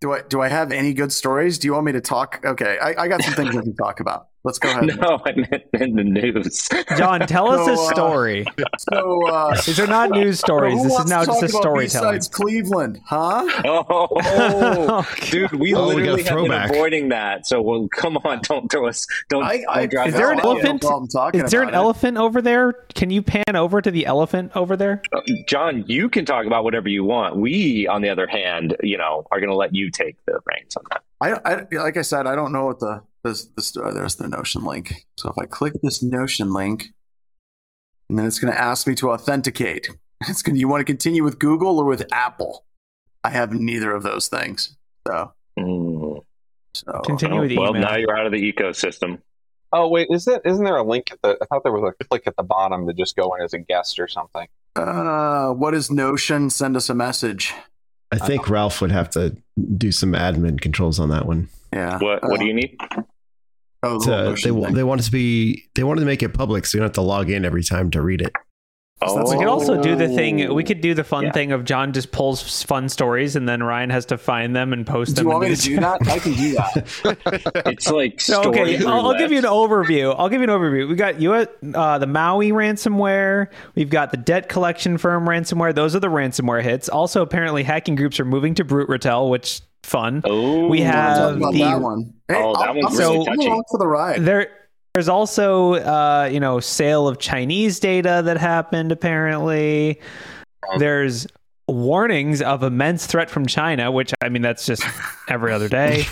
Do I have any good stories? Do you want me to talk? Okay, I got some things I can talk about. Let's go ahead. No, I meant in the news. John, tell us a story. These are not news stories. This is now just a storytelling. Besides Cleveland, huh? Dude, we literally have been avoiding that. So, well, come on, don't throw us. Don't drive. Is there an elephant? Is there an elephant over there? Can you pan over to the elephant over there? John, you can talk about whatever you want. We, on the other hand, are going to let you take the reins on that. Like I said, I don't know what there's the Notion link. So if I click this Notion link, and then it's going to ask me to authenticate. You want to continue with Google or with Apple? I have neither of those things. So continue with email. Well, now you're out of the ecosystem. Oh wait, isn't there a link at the? I thought there was a click at the bottom to just go in as a guest or something. What is Notion? Send us a message. I think Ralph would have to do some admin controls on that one. Yeah. What do you need? They wanted to make it public, so you don't have to log in every time to read it. So we could also do the thing. We could do the fun thing of John just pulls fun stories, and then Ryan has to find them and post them. Do you want me to do that? I can do that. It's like okay. I'll give you an overview. We got the Maui ransomware. We've got the debt collection firm ransomware. Those are the ransomware hits. Also, apparently, hacking groups are moving to Brute Ratel, which. Fun. Oh, we have that one. Hey, that one's really touchy. For the ride. There's also, sale of Chinese data that happened. Apparently, there's warnings of immense threat from China, which that's just every other day.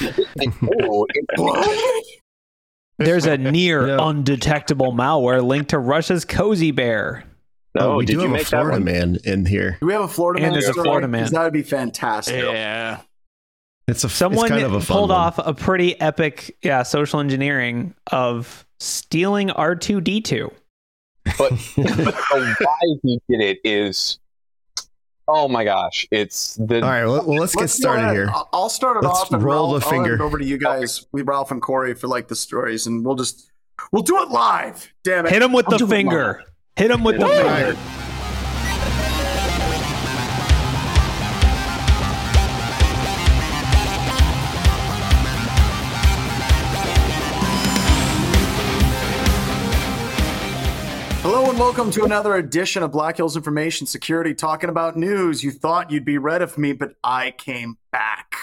There's a near undetectable malware linked to Russia's Cozy Bear. We do have a Florida man in here. Do we have a Florida man? There's a Florida man. That would be fantastic. Yeah. Someone kind of a fun pulled one. Off a pretty epic, social engineering of stealing R2-D2. But why he did it is, oh my gosh, it's the. All right, well, let's get started here. I'll start it off and roll the finger. I'll hand over to you guys, Ralph and Corey, for like the stories, and we'll do it live. Damn it! Hit him with the finger. Hit him with the finger. Hello and welcome to another edition of Black Hills Information Security, talking about news. You thought you'd be rid of me, but I came back.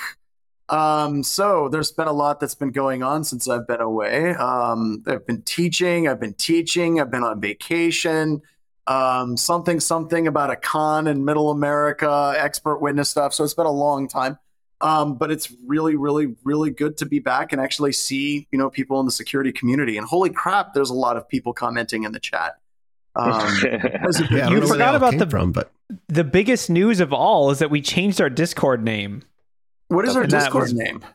So there's been a lot that's been going on since I've been away. I've been teaching. I've been on vacation. Something about a con in Middle America, expert witness stuff. So it's been a long time. But it's really, really, really good to be back and actually see, people in the security community. And holy crap, there's a lot of people commenting in the chat. You forgot about the biggest news of all is that we changed our Discord name. What is our Discord name?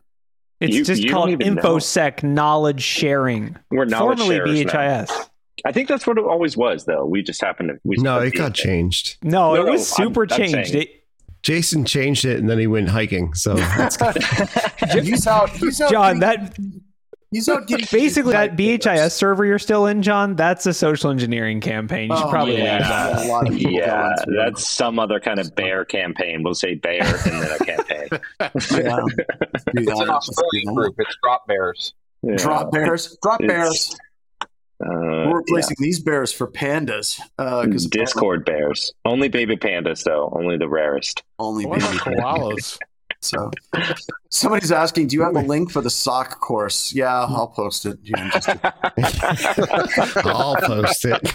It's just called InfoSec Knowledge Sharing. We're knowledge formerly BHIS. Now. I think that's what it always was, though. We just happened to. No, it got changed. No, it was super changed. Jason changed it, and then he went hiking. So that's good. he's out John. He's out getting basically that BHIS server you're still in, John. That's a social engineering campaign. You should probably add that. A lot of that's some other kind of bear campaign. We'll say bear and then a campaign. It's an Australian group. It's drop bears. Yeah. Drop bears. We're replacing these bears for pandas. Discord bears. Only baby pandas, though. Only the rarest. Only baby koalas. So somebody's asking, do you have a link for the SOC course? Yeah, I'll post it. I'll post it.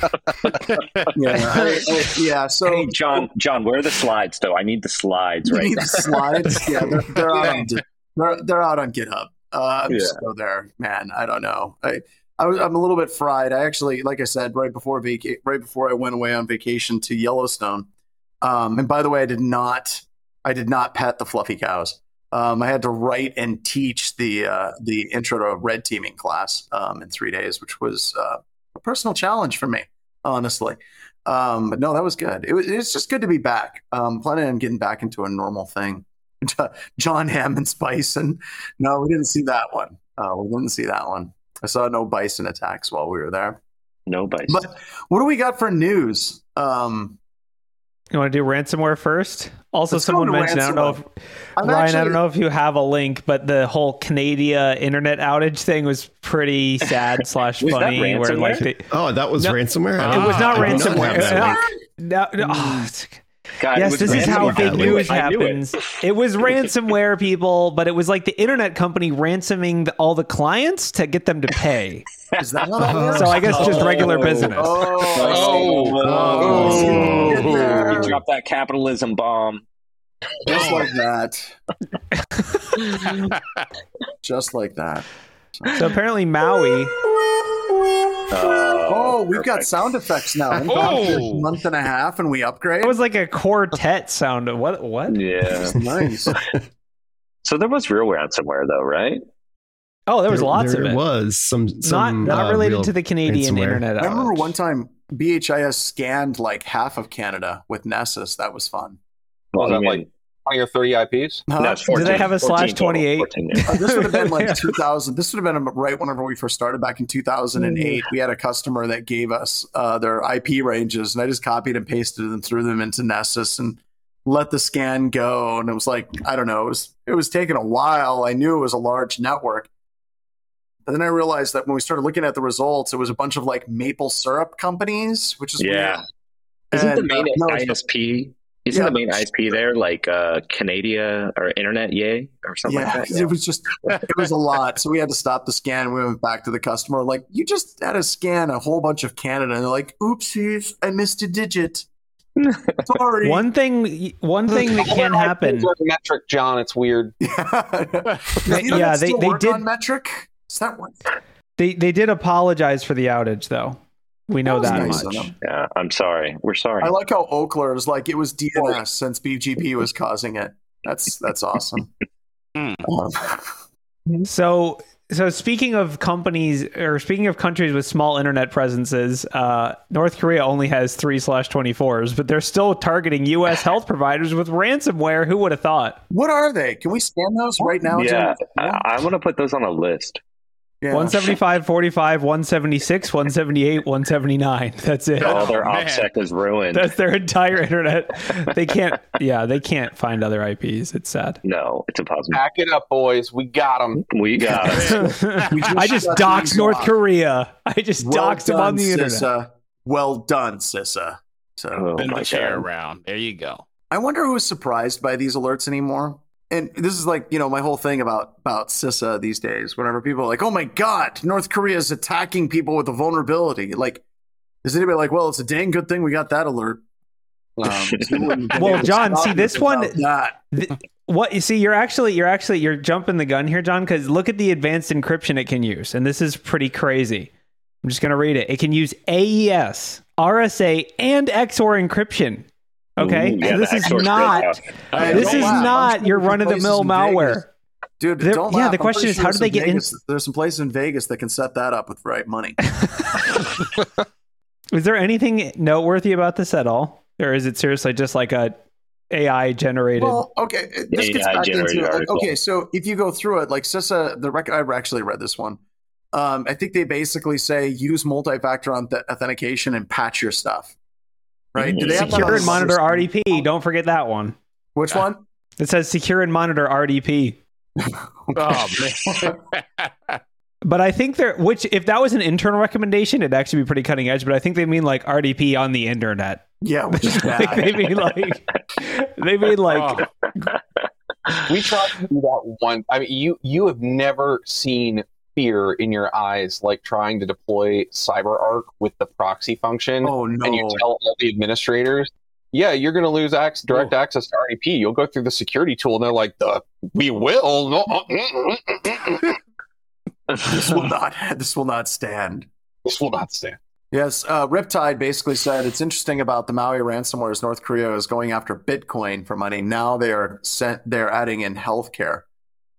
So hey, John, where are the slides though? I need the slides right now. The slides? Yeah, they're out on GitHub. So there, man. I don't know. I'm a little bit fried. I actually, like I said, right before I went away on vacation to Yellowstone. And by the way, I did not pet the fluffy cows. I had to write and teach the intro to red teaming class in 3 days, which was a personal challenge for me, honestly. But no, that was good. It's just good to be back. Planning on getting back into a normal thing. John Hammond's bison. No, we didn't see that one. I saw no bison attacks while we were there. No bison. But what do we got for news? You want to do ransomware first? Also, someone mentioned, I don't know if you have a link, but the whole Canada internet outage thing was pretty sad / funny. Where, like, ransomware? It was not ransomware. God, yes, this is how fake news happens. It was ransomware, people, but it was like the internet company ransoming all the clients to get them to pay. Is that so I guess just regular business. You dropped that capitalism bomb. Just like that. Just like that. So apparently Maui... we've got sound effects now. We've a month and a half, and we upgrade. It was like a quartet sound. What? Yeah, nice. So there was real ransomware, though, right? Oh, there was lots of it. There was some not related to the Canadian internet. I remember one time BHIS scanned like half of Canada with Nessus. That was fun. Well, that like 20 or 30 IPs? No, 14, did they have a /28? This would have been like 2000. This would have been right whenever we first started back in 2008. We had a customer that gave us their IP ranges, and I just copied and pasted them, threw them into Nessus, and let the scan go. And it was like, I don't know, it was taking a while. I knew it was a large network. And then I realized that when we started looking at the results, it was a bunch of like maple syrup companies, which is weird. Isn't the main ISP... Isn't the main ISP there like Canada or Internet Yay or something like that? Yeah. It was just, it was a lot. So we had to stop the scan. We went back to the customer like, you just had to scan a whole bunch of Canada. And they're like, oopsies, I missed a digit. Sorry. One thing that can happen. Metric, John, it's weird. They did on metric. Is that one? They did apologize for the outage though. We know that much. Yeah, I'm sorry. We're sorry. I like how Oakler is like, it was DNS since BGP was causing it. That's awesome. So speaking of companies or speaking of countries with small internet presences, North Korea only has 3/24s, but they're still targeting U.S. health providers with ransomware. Who would have thought? What are they? Can we scan those right now? Yeah, I want to put those on a list. Yeah. 175, 45, 176, 178, 179. That's it. All their OPSEC is ruined. That's their entire internet. They can't find other IPs. It's sad. No, it's impossible. Pack it up, boys. We got them. I just doxed North Korea. I just doxed them on the internet. CISA. Well done, CISA. So spin the chair around. There you go. I wonder who's surprised by these alerts anymore. And this is like, you know, my whole thing about CISA these days, whenever people are like, oh my God, North Korea is attacking people with a vulnerability. Like, is anybody like, well, it's a dang good thing we got that alert. Well, John, see this one. What you see, you're jumping the gun here, John, because look at the advanced encryption it can use. And this is pretty crazy. I'm just going to read it. It can use AES, RSA, and XOR encryption. Okay, so this is not your run-of-the-mill malware. Dude, don't laugh. The question is, how do they get in? There's some place in Vegas that can set that up with the right money. Is there anything noteworthy about this at all? Or is it seriously just like a AI-generated? Well, okay, this gets back into it. Okay, so if you go through it, like CISA, I've actually read this one. I think they basically say use multi-factor authentication and patch your stuff. Right? Do they secure and monitor RDP? Don't forget that one. Which one? It says secure and monitor RDP. But I think if that was an internal recommendation, it'd actually be pretty cutting edge. But I think they mean like RDP on the internet. Yeah, which is bad. they mean like. We tried to do that one. I mean, you have never seen fear in your eyes, like trying to deploy CyberArk with the proxy function. Oh, no. And you tell all the administrators, you're going to lose direct access to RDP. You'll go through the security tool, and they're like, we will. No. This will not stand. Yes, Riptide basically said, it's interesting about the Maui ransomware is North Korea is going after Bitcoin for money. Now they're adding in healthcare.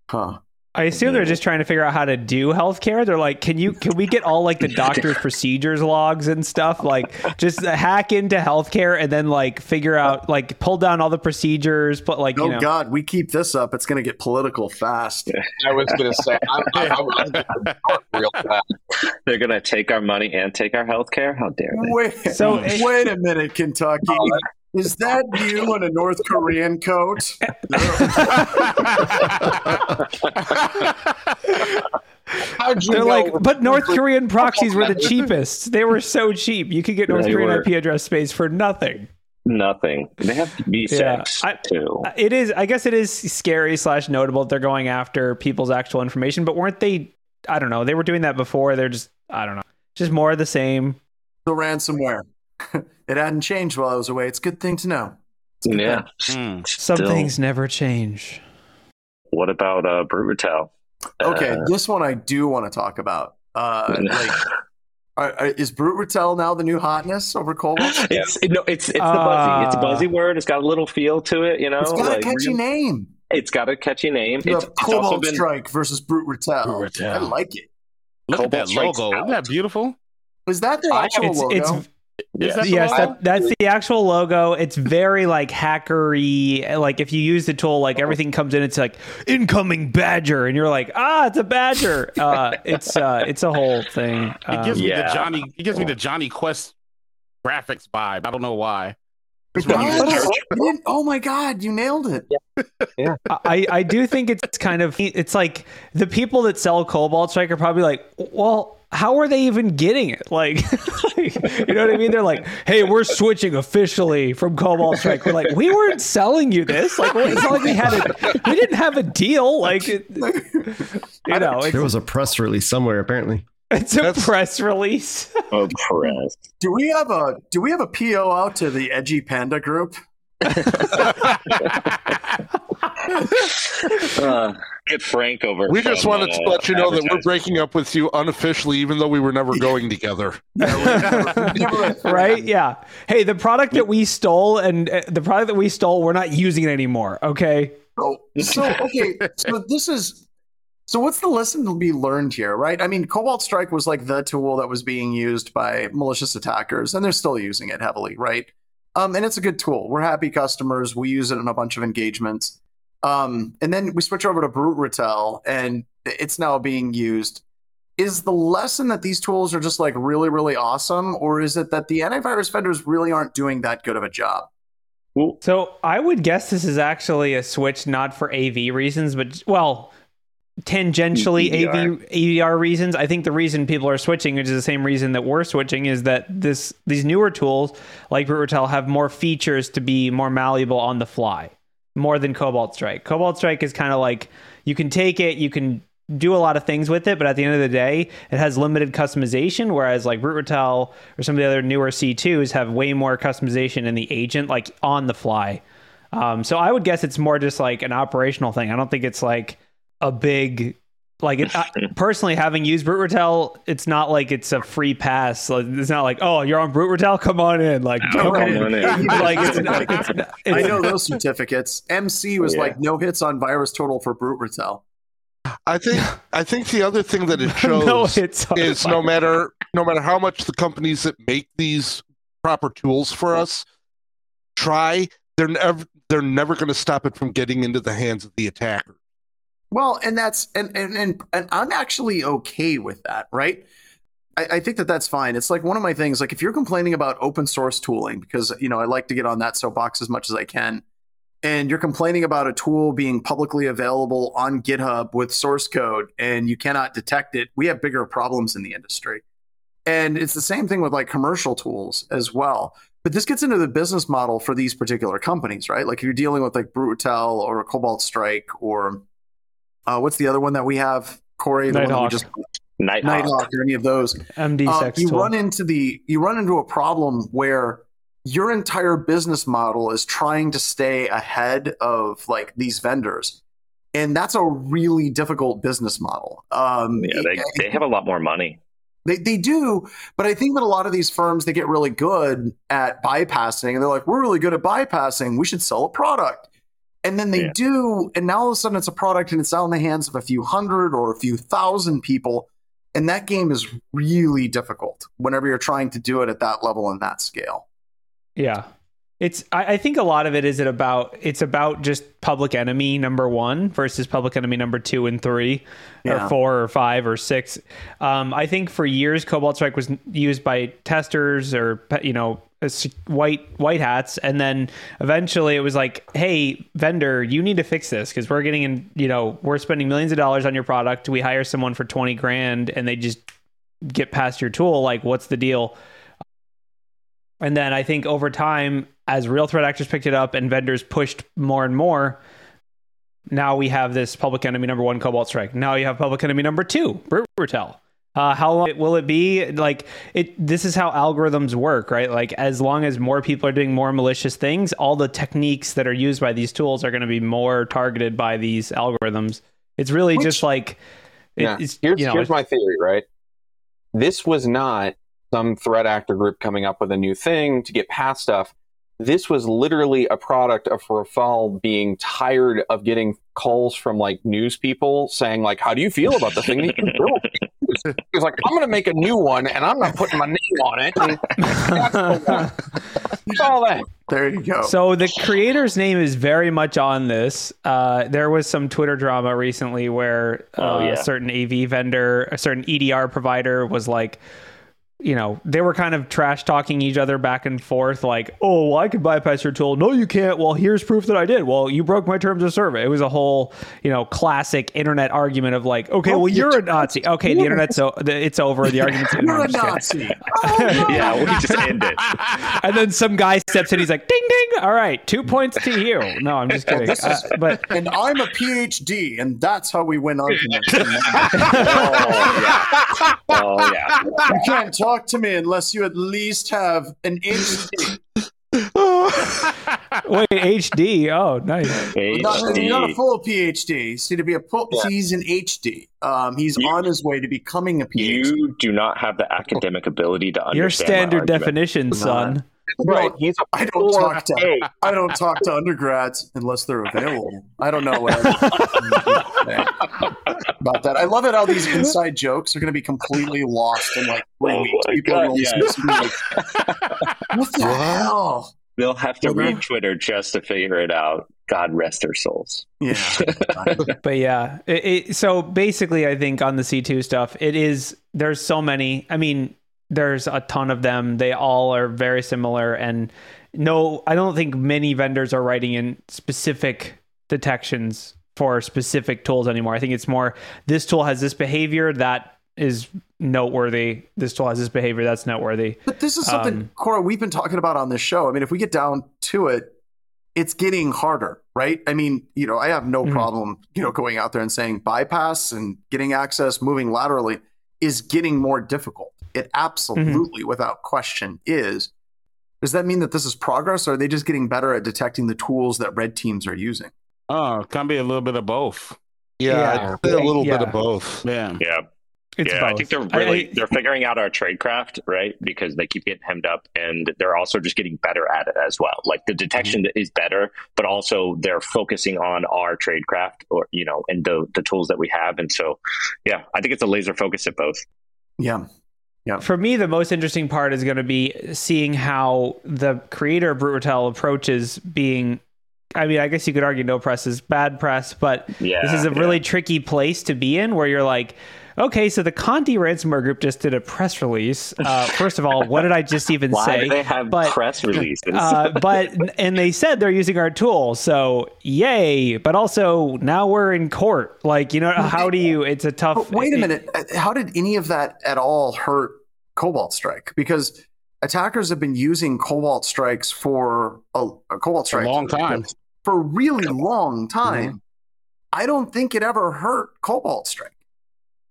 Huh. I assume they're just trying to figure out how to do healthcare. They're like, can we get all like the doctor's procedures logs and stuff? Like just hack into healthcare and then like figure out, like pull down all the procedures, but like, you know. Oh God, we keep this up. It's going to get political fast. I was going to say, I'm real fast. They're going to take our money and take our healthcare. How dare they? Wait a minute, Kentucky. Is that you in a North Korean coat? They're like, but North Korean proxies were the cheapest. They were so cheap. You could get North Korean IP address space for nothing. Nothing. They have VSACs too. It is. I guess it is scary / notable that they're going after people's actual information. But weren't they? I don't know. They were doing that before. They're just. I don't know. Just more of the same. The ransomware. It hadn't changed while I was away. It's a good thing to know. Yeah. Some things never change. What about Brute Ratel? Okay, this one I do want to talk about. Is Brute Ratel now the new hotness over Cobalt? It's the buzzy. It's a buzzy word. It's got a little feel to it, you know. It's got a catchy name. It's got a catchy name. It's Cobalt Strike versus Brute Ratel. I like it. Look Cobalt at that logo. Isn't that beautiful? Is that the actual logo? That's the actual logo. It's very like hackery. Like if you use the tool, like everything comes in. It's like incoming badger, and you're like, it's a badger. It's a whole thing. It gives me the Johnny. It gives me the Johnny Quest graphics vibe. I don't know why. Oh my God, you nailed it. Yeah. I do think it's kind of, it's like the people that sell Cobalt Strike are probably like, well, how are they even getting it? Like, you know what I mean? They're like, hey, we're switching officially from Cobalt Strike. We're like, we weren't selling you this. Like, it's not like we didn't have a deal. Like, there was a press release somewhere, apparently. That's a press release. A press. Do we have a PO out to the Edgy Panda group? Get Frank over. We just wanted to let you know that we're breaking up with you unofficially, even though we were never going together. Right? Yeah. Hey, the product that we stole we're not using it anymore. Okay. So what's the lesson to be learned here, right? I mean, Cobalt Strike was like the tool that was being used by malicious attackers, and they're still using it heavily, right? And it's a good tool. We're happy customers. We use it in a bunch of engagements. And then we switch over to Brute Ratel, and it's now being used. Is the lesson that these tools are just like really, really awesome, or is it that the antivirus vendors really aren't doing that good of a job? So I would guess this is actually a switch not for AV reasons, but, well... tangentially AVR reasons. I think the reason people are switching, which is the same reason that we're switching, is that these newer tools like Brute Ratel have more features to be more malleable on the fly, more than Cobalt Strike. Cobalt Strike is kind of like, you can take it, you can do a lot of things with it, but at the end of the day, it has limited customization, whereas like Brute Ratel or some of the other newer C2s have way more customization in the agent, like on the fly. So I would guess it's more just like an operational thing. I don't think it's like a big, like, personally, having used Brute Ratel, it's not like it's a free pass. Like, it's not like, oh, you're on Brute Ratel, come on in. Like, come on in. Like, I know those certificates. MC was like no hits on virus total for Brute Ratel. I think the other thing that it shows is no matter how much the companies that make these proper tools for us try, they're never going to stop it from getting into the hands of the attacker. Well, and that's and I'm actually okay with that, right? I think that that's fine. It's like one of my things, like if you're complaining about open source tooling, because, you know, I like to get on that soapbox as much as I can, and you're complaining about a tool being publicly available on GitHub with source code and you cannot detect it, we have bigger problems in the industry. And it's the same thing with like commercial tools as well. But this gets into the business model for these particular companies, right? Like if you're dealing with like Brute Ratel or a Cobalt Strike or... what's the other one that we have, Corey? The Nighthawk. Nighthawk or any of those. MD6 tool. You run into a problem where your entire business model is trying to stay ahead of like these vendors, and that's a really difficult business model. They have a lot more money. They do, but I think that a lot of these firms, they get really good at bypassing, and they're like, we're really good at bypassing. We should sell a product. And then they do, and now all of a sudden it's a product and it's out in the hands of a few hundred or a few thousand people. And that game is really difficult whenever you're trying to do it at that level and that scale. Yeah. I think a lot of it is about just public enemy number one versus public enemy number 2 and 3 or 4 or 5 or 6. I think for years, Cobalt Strike was used by testers or, you know, white hats, and then eventually it was like, hey vendor, you need to fix this because we're getting in, you know, we're spending millions of dollars on your product. We hire someone for 20 grand and they just get past your tool. Like, what's the deal? And then I think over time, as real threat actors picked it up and vendors pushed more and more, now we have this public enemy number one, Cobalt Strike. Now you have public enemy number two, Brute Ratel. How long will it be? Like, this is how algorithms work, right? Like, as long as more people are doing more malicious things, all the techniques that are used by these tools are going to be more targeted by these algorithms. It's really here's my theory, right? This was not some threat actor group coming up with a new thing to get past stuff. This was literally a product of Rafal being tired of getting calls from like news people saying like, how do you feel about the thing that you built? He was like, I'm going to make a new one, and I'm not putting my name on it. That's all that. There you go. So the creator's name is very much on this. There was some Twitter drama recently where a certain AV vendor, a certain EDR provider was like, you know, they were kind of trash talking each other back and forth. Like, oh, well, I can bypass your tool. No, you can't. Well, here's proof that I did. Well, you broke my terms of service. It was a whole, you know, classic internet argument of like, okay, well, you're a Nazi. Okay, the internet's it's over. The argument's over. You're a Nazi. Oh, no. Yeah, we just end it. And then some guy steps in. He's like, ding, ding. All right, 2 points to you. No, I'm just kidding. And I'm a PhD, and that's how we win arguments. Oh, yeah. You can't talk to me unless you at least have an HD. Wait, HD? Oh, nice. HD. Not a full PhD. So he's an HD. He's on his way to becoming a PhD. You do not have the academic ability to understand. Your standard definition, son. Right. I don't talk to undergrads unless they're available. I don't know about that. I love it how these inside jokes are going to be completely lost in like 3 weeks. People are what the hell? They'll have to read Twitter just to figure it out. God rest their souls. Yeah. But yeah, so basically, I think on the C2 stuff, there's so many. I mean, there's a ton of them. They all are very similar. And no, I don't think many vendors are writing in specific detections for specific tools anymore. I think it's more, this tool has this behavior that is noteworthy. This tool has this behavior that's noteworthy. But this is something, Cora, we've been talking about on this show. I mean, if we get down to it, it's getting harder, right? I mean, you know, I have no problem, you know, going out there and saying bypass and getting access, moving laterally is getting more difficult. It absolutely, without question, is. Does that mean that this is progress, or are they just getting better at detecting the tools that red teams are using? Oh, it can be a little bit of both. Yeah, yeah. A little bit of both. Yeah. Yeah. It's both. I think they're figuring out our tradecraft, right? Because they keep getting hemmed up, and they're also just getting better at it as well. Like the detection is better, but also they're focusing on our tradecraft, or, you know, and the tools that we have. And so, yeah, I think it's a laser focus at both. Yeah. Yeah. For me, the most interesting part is going to be seeing how the creator of Brute Ratel approaches being, I mean, I guess you could argue no press is bad press, but this is a really tricky place to be in where you're like, okay, so the Conti ransomware group just did a press release. First of all, what did I just even say? Why do they have press releases? And they said they're using our tool, so yay. But also, now we're in court. Like, you know, how do you... It's a tough... But wait a minute. How did any of that at all hurt Cobalt Strike? Because attackers have been using Cobalt Strikes for a long time. For a really long time. Mm-hmm. I don't think it ever hurt Cobalt Strike.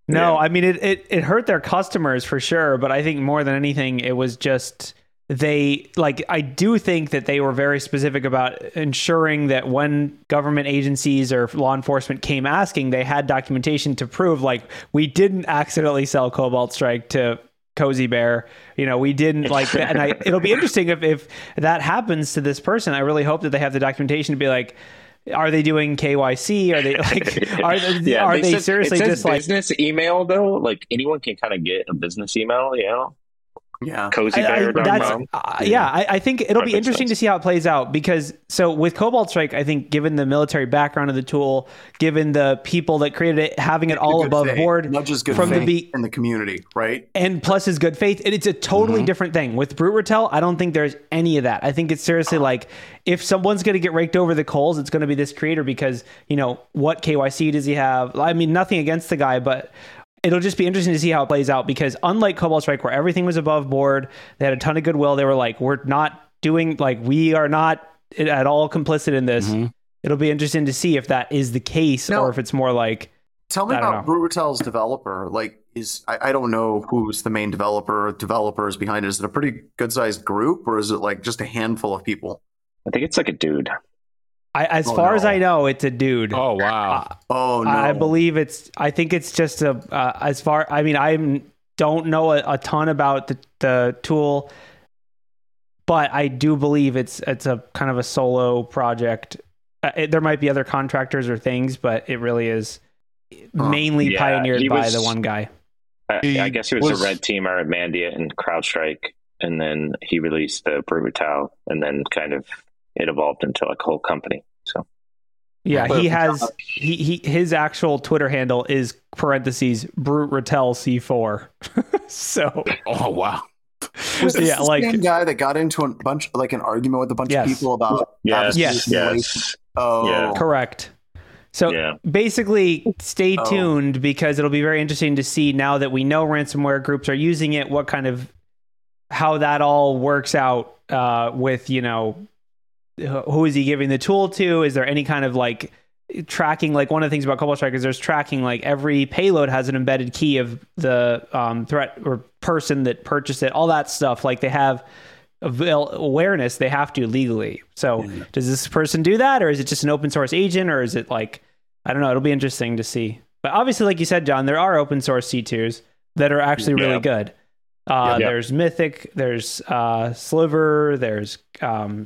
No, yeah. I mean, it hurt their customers for sure. But I think more than anything, it was just I do think that they were very specific about ensuring that when government agencies or law enforcement came asking, they had documentation to prove like we didn't accidentally sell Cobalt Strike to Cozy Bear. You know, we didn't like that. And it'll be interesting if that happens to this person. I really hope that they have the documentation to be like, are they doing KYC? Are they like? Are they seriously just business email though? Like anyone can kind of get a business email, you know? Yeah, Cozy Bear. I think it'll be interesting to see how it plays out, because so with Cobalt Strike, I think given the military background of the tool, given the people that created it, having it all above board from the beat in the community, right? And plus his good faith, it's a totally different thing. With Brute Ratel, I don't think there's any of that. I think it's seriously like, if someone's going to get raked over the coals, it's going to be this creator, because you know what KYC does he have? I mean, nothing against the guy, but it'll just be interesting to see how it plays out, because unlike Cobalt Strike, where everything was above board, they had a ton of goodwill. They were like, we're not doing, like, we are not at all complicit in this. Mm-hmm. It'll be interesting to see if that is the case, or if it's more like, tell me about Brute Ratel's developer. Like, I don't know who's the main developers behind it. Is it a pretty good sized group, or is it like just a handful of people? I think it's like a dude. As far as I know, it's a dude. Oh, wow. Oh, no. I don't know a ton about the tool, but I do believe it's a kind of a solo project. There might be other contractors or things, but it really is mainly pioneered by the one guy. I guess he was a red teamer at Mandiant and CrowdStrike, and then he released the Brute Ratel, and then kind of it evolved into like a whole company. So yeah, his actual Twitter handle is () Brute Ratel C4. So oh wow, was this the same guy that got into an argument with a bunch of people about yes. Oh yeah. Correct. So basically, stay tuned, because it'll be very interesting to see, now that we know ransomware groups are using it, what kind of how that all works out with who is he giving the tool to? Is there any kind of like tracking? Like, one of the things about Cobalt Strike is there's tracking. Like, every payload has an embedded key of the threat or person that purchased it, all that stuff. Like, they have awareness, they have to legally. So does this person do that? Or is it just an open source agent? Or is it like, I don't know, it'll be interesting to see. But obviously, like you said, John, there are open source C2s that are actually really good. There's Mythic, there's Sliver, there's I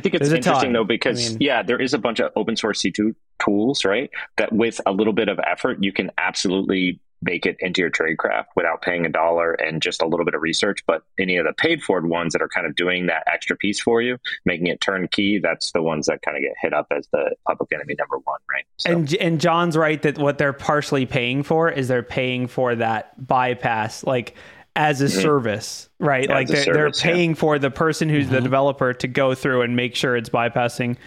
think it's interesting though, because there is a bunch of open source C2 tools, right, that with a little bit of effort you can absolutely make it into your tradecraft without paying $1 and just a little bit of research. But any of the paid for ones that are kind of doing that extra piece for you, making it turnkey, that's the ones that kind of get hit up as the public enemy number one, right? So. And John's right that what they're partially paying for is they're paying for that bypass, like as a service, right? Like they're paying for the person who's the developer to go through and make sure it's bypassing,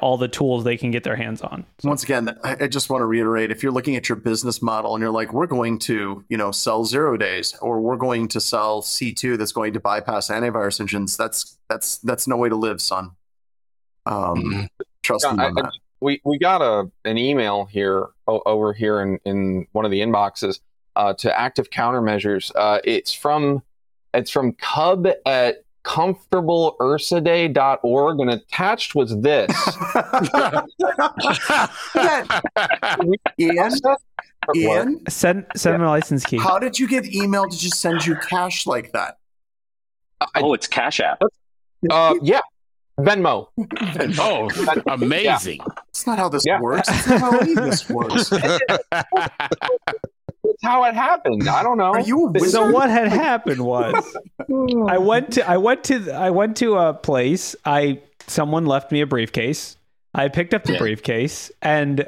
all the tools they can get their hands on. So. Once again, I just want to reiterate, if you're looking at your business model and you're like, we're going to, sell 0 days, or we're going to sell C2 that's going to bypass antivirus engines, that's no way to live, son. Trust me on that. We got an email here over here in one of the inboxes. To active countermeasures. It's from Cub at comfortableursaday.org, and attached was this. Ian? Send him a license key. How did you get email to just send you cash like that? It's Cash App. Venmo. Oh, amazing. That's not how this works. That's not how any of this works. How it happened, I don't know. So what had happened was, I went to a place. Someone left me a briefcase. I picked up the briefcase, and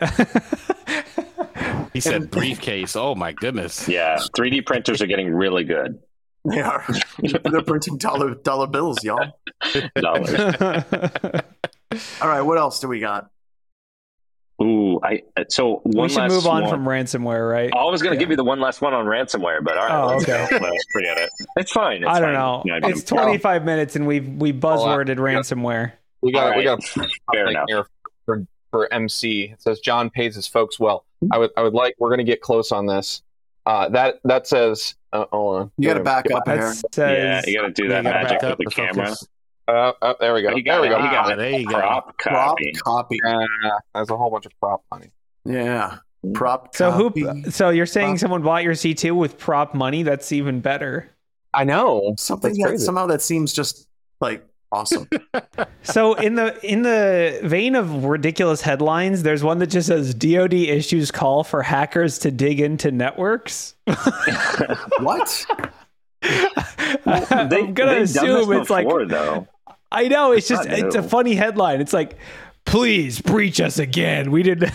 he said, "Briefcase! Oh my goodness!" Yeah, 3D printers are getting really good. They are. They're printing dollar bills, y'all. All right, what else do we got? Ooh, we should move on from ransomware, right? I was going to give you the one last one on ransomware, but all right, let's forget it. It's fine. I don't know. No, it's 25 minutes, and we buzzworded ransomware. We got fair enough here for MC. It says John pays his folks well. I would like. We're going to get close on this. That says. Hold on. You got to back up here. You got to do that magic with the camera. Focus. There we go. There you go. Prop copy. There's a whole bunch of prop money. Yeah. Prop copy. So you're saying someone bought your C2 with prop money? That's even better. I know. Something that somehow that seems just like awesome. So in the vein of ridiculous headlines, there's one that just says DoD issues call for hackers to dig into networks. What? I'm gonna assume it's before, like though. I know it's just it's a funny headline. It's like, please breach us again. We didn't.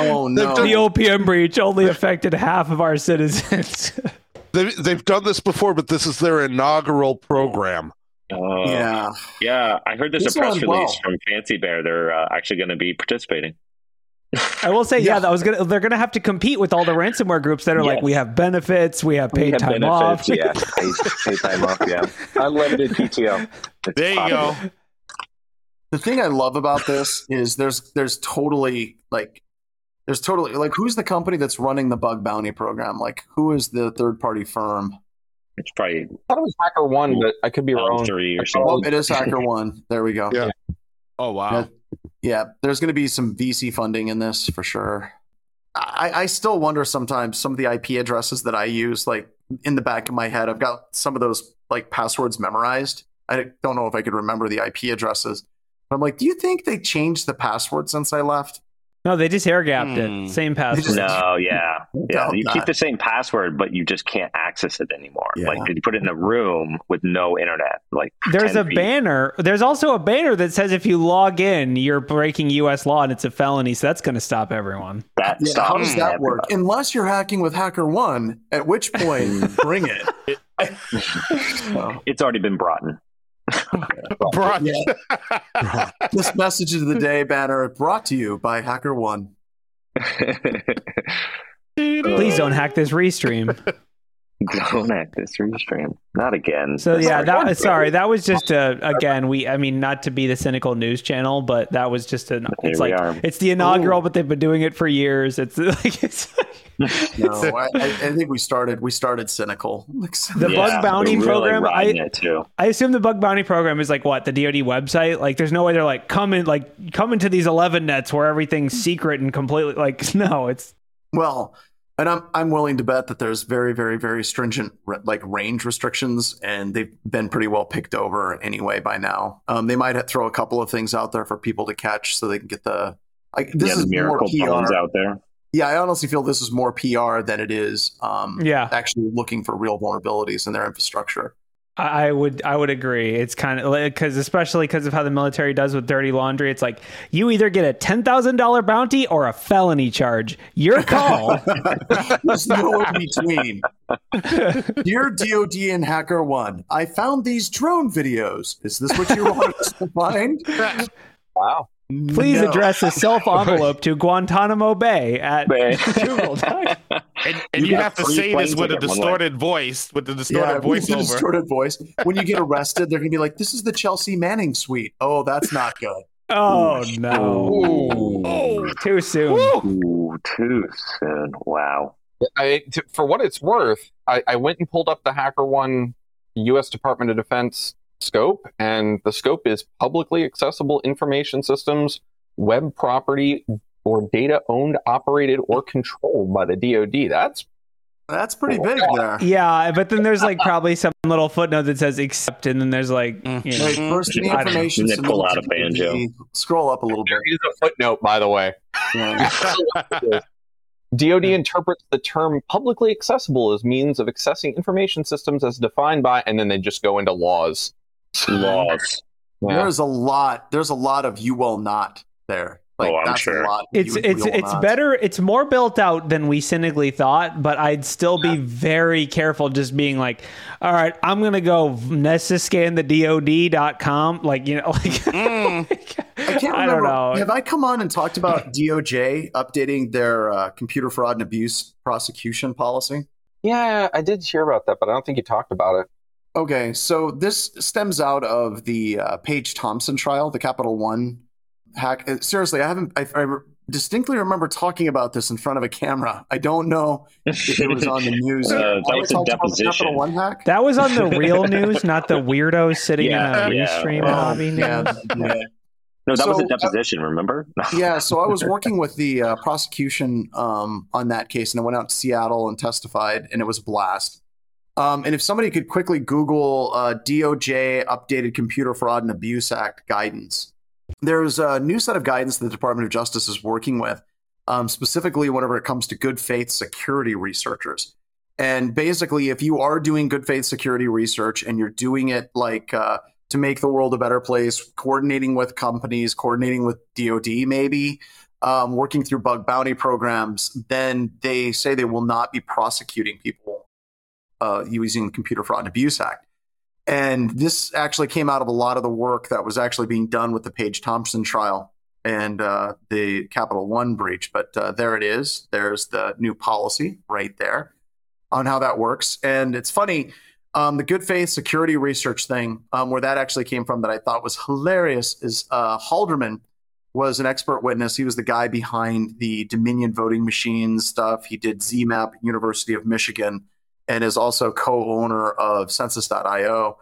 Oh no! The OPM breach only affected half of our citizens. They've done this before, but this is their inaugural program. Yeah. I heard there's a press release from Fancy Bear. They're actually going to be participating. I will say, yeah, that was gonna. They're gonna have to compete with all the ransomware groups that are like, we have benefits, we have paid time off, paid time off, unlimited PTO. There you go. The thing I love about this is there's totally like who's the company that's running the bug bounty program? Like, who is the third party firm? It's probably, I thought it was HackerOne, but I could be wrong. Well, it is HackerOne. There we go. Yeah. Oh wow. Yeah, there's going to be some VC funding in this for sure. I still wonder sometimes some of the IP addresses that I use, like in the back of my head, I've got some of those like passwords memorized. I don't know if I could remember the IP addresses. But I'm like, do you think they changed the password since I left? No, they just air gapped it. Same password. You keep the same password, but you just can't access it anymore. Yeah. Like, you put it in a room with no internet. Like, there's a banner. There's also a banner that says if you log in, you're breaking U.S. law and it's a felony. So that's going to stop everyone. How does that work? Unless you're hacking with HackerOne, at which point, bring it. It's already been brought in. Brought. Yeah. This message of the day banner brought to you by HackerOne. Please don't hack this restream. Not again. So yeah, that was just again. Not to be the cynical news channel, but that was just it's the inaugural, but they've been doing it for years. I think we started cynical. The bug bounty program. I assume the bug bounty program is like what, the DoD website. Like, there's no way they're like come into these 11 nets where everything's secret and completely like And I'm willing to bet that there's very, very, very stringent like range restrictions, and they've been pretty well picked over anyway by now. They might throw a couple of things out there for people to catch so they can get the is miracle more PR out there. Yeah, I honestly feel this is more PR than it is actually looking for real vulnerabilities in their infrastructure. I would agree. It's kind of because of how the military does with dirty laundry. It's like, you either get a $10,000 bounty or a felony charge. Your call. There's no in between. Dear DoD and HackerOne, I found these drone videos. Is this what you want us to find? Wow. Please address the self-envelope to Guantanamo Bay at Google. And you have to say this with a distorted voice, voiceover. When you get arrested, they're going to be like, this is the Chelsea Manning suite. Oh, that's not good. Oh, no. Oh, too soon. Ooh, too soon. Wow. For what it's worth, I went and pulled up the HackerOne U.S. Department of Defense scope, and the scope is publicly accessible information systems, web property, or data owned, operated, or controlled by the DoD. That's pretty big there. Yeah, but then there's like probably some little footnote that says except, and then there's like first in the information. They pull out a banjo. Scroll up a little bit. There is a footnote, by the way. DoD interprets the term publicly accessible as means of accessing information systems as defined by, and then they just go into laws. Yeah. There's a lot of you will not there. Like, I'm sure. It's better. It's more built out than we cynically thought, but I'd still be very careful just being like, all right, I'm going to go Nessus scan the DOD.com. Like, I don't know. Have I come on and talked about DOJ updating their computer fraud and abuse prosecution policy? Yeah, I did hear about that, but I don't think you talked about it. Okay, so this stems out of the Page Thompson trial, the Capital One hack. Seriously, I distinctly remember talking about this in front of a camera. I don't know if it was on the news. That was a deposition. Capital One hack? That was on the real news, not the weirdos sitting in a restream lobby. No, that was a deposition, remember? So I was working with the prosecution on that case, and I went out to Seattle and testified, and it was a blast. And if somebody could quickly Google DOJ Updated Computer Fraud and Abuse Act guidance, there's a new set of guidance that the Department of Justice is working with, specifically whenever it comes to good faith security researchers. And basically, if you are doing good faith security research and you're doing it like to make the world a better place, coordinating with companies, coordinating with DoD maybe, working through bug bounty programs, then they say they will not be prosecuting people using the Computer Fraud and Abuse Act. And this actually came out of a lot of the work that was actually being done with the Page Thompson trial and the Capital One breach. But there it is. There's the new policy right there on how that works. And it's funny, the good faith security research thing, where that actually came from that I thought was hilarious is Halderman was an expert witness. He was the guy behind the Dominion voting machine stuff. He did ZMAP at University of Michigan and is also co-owner of Census.io.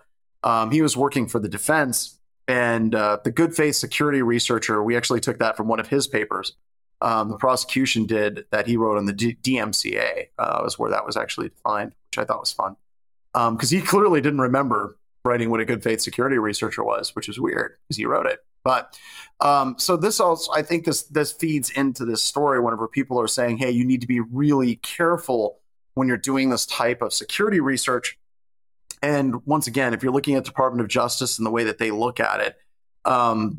He was working for the defense, and the good faith security researcher, we actually took that from one of his papers. The prosecution did that he wrote on the DMCA was where that was actually defined, which I thought was fun. Because he clearly didn't remember writing what a good faith security researcher was, which is weird because he wrote it. But so this also, I think this feeds into this story whenever people are saying, hey, you need to be really careful when you're doing this type of security research. And once again, if you're looking at the Department of Justice and the way that they look at it,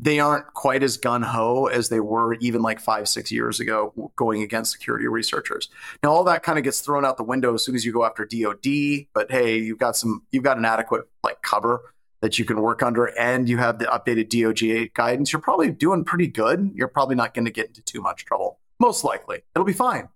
they aren't quite as gung-ho as they were even like 5-6 years ago going against security researchers. Now, all that kind of gets thrown out the window as soon as you go after DOD, but hey, you've got an adequate like cover that you can work under, and you have the updated DOJ guidance. You're probably doing pretty good. You're probably not going to get into too much trouble. Most likely, it'll be fine.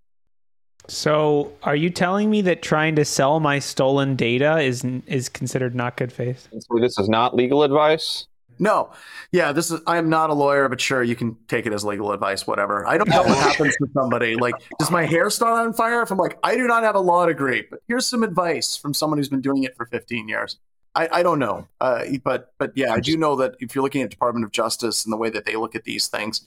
So are you telling me that trying to sell my stolen data is considered not good faith? So this is not legal advice? No. Yeah, I am not a lawyer, but sure, you can take it as legal advice, whatever. I don't know what happens to somebody. Like, does my hair start on fire? If I'm like, I do not have a law degree, but here's some advice from someone who's been doing it for 15 years. I don't know. But yeah, I do know that if you're looking at Department of Justice and the way that they look at these things,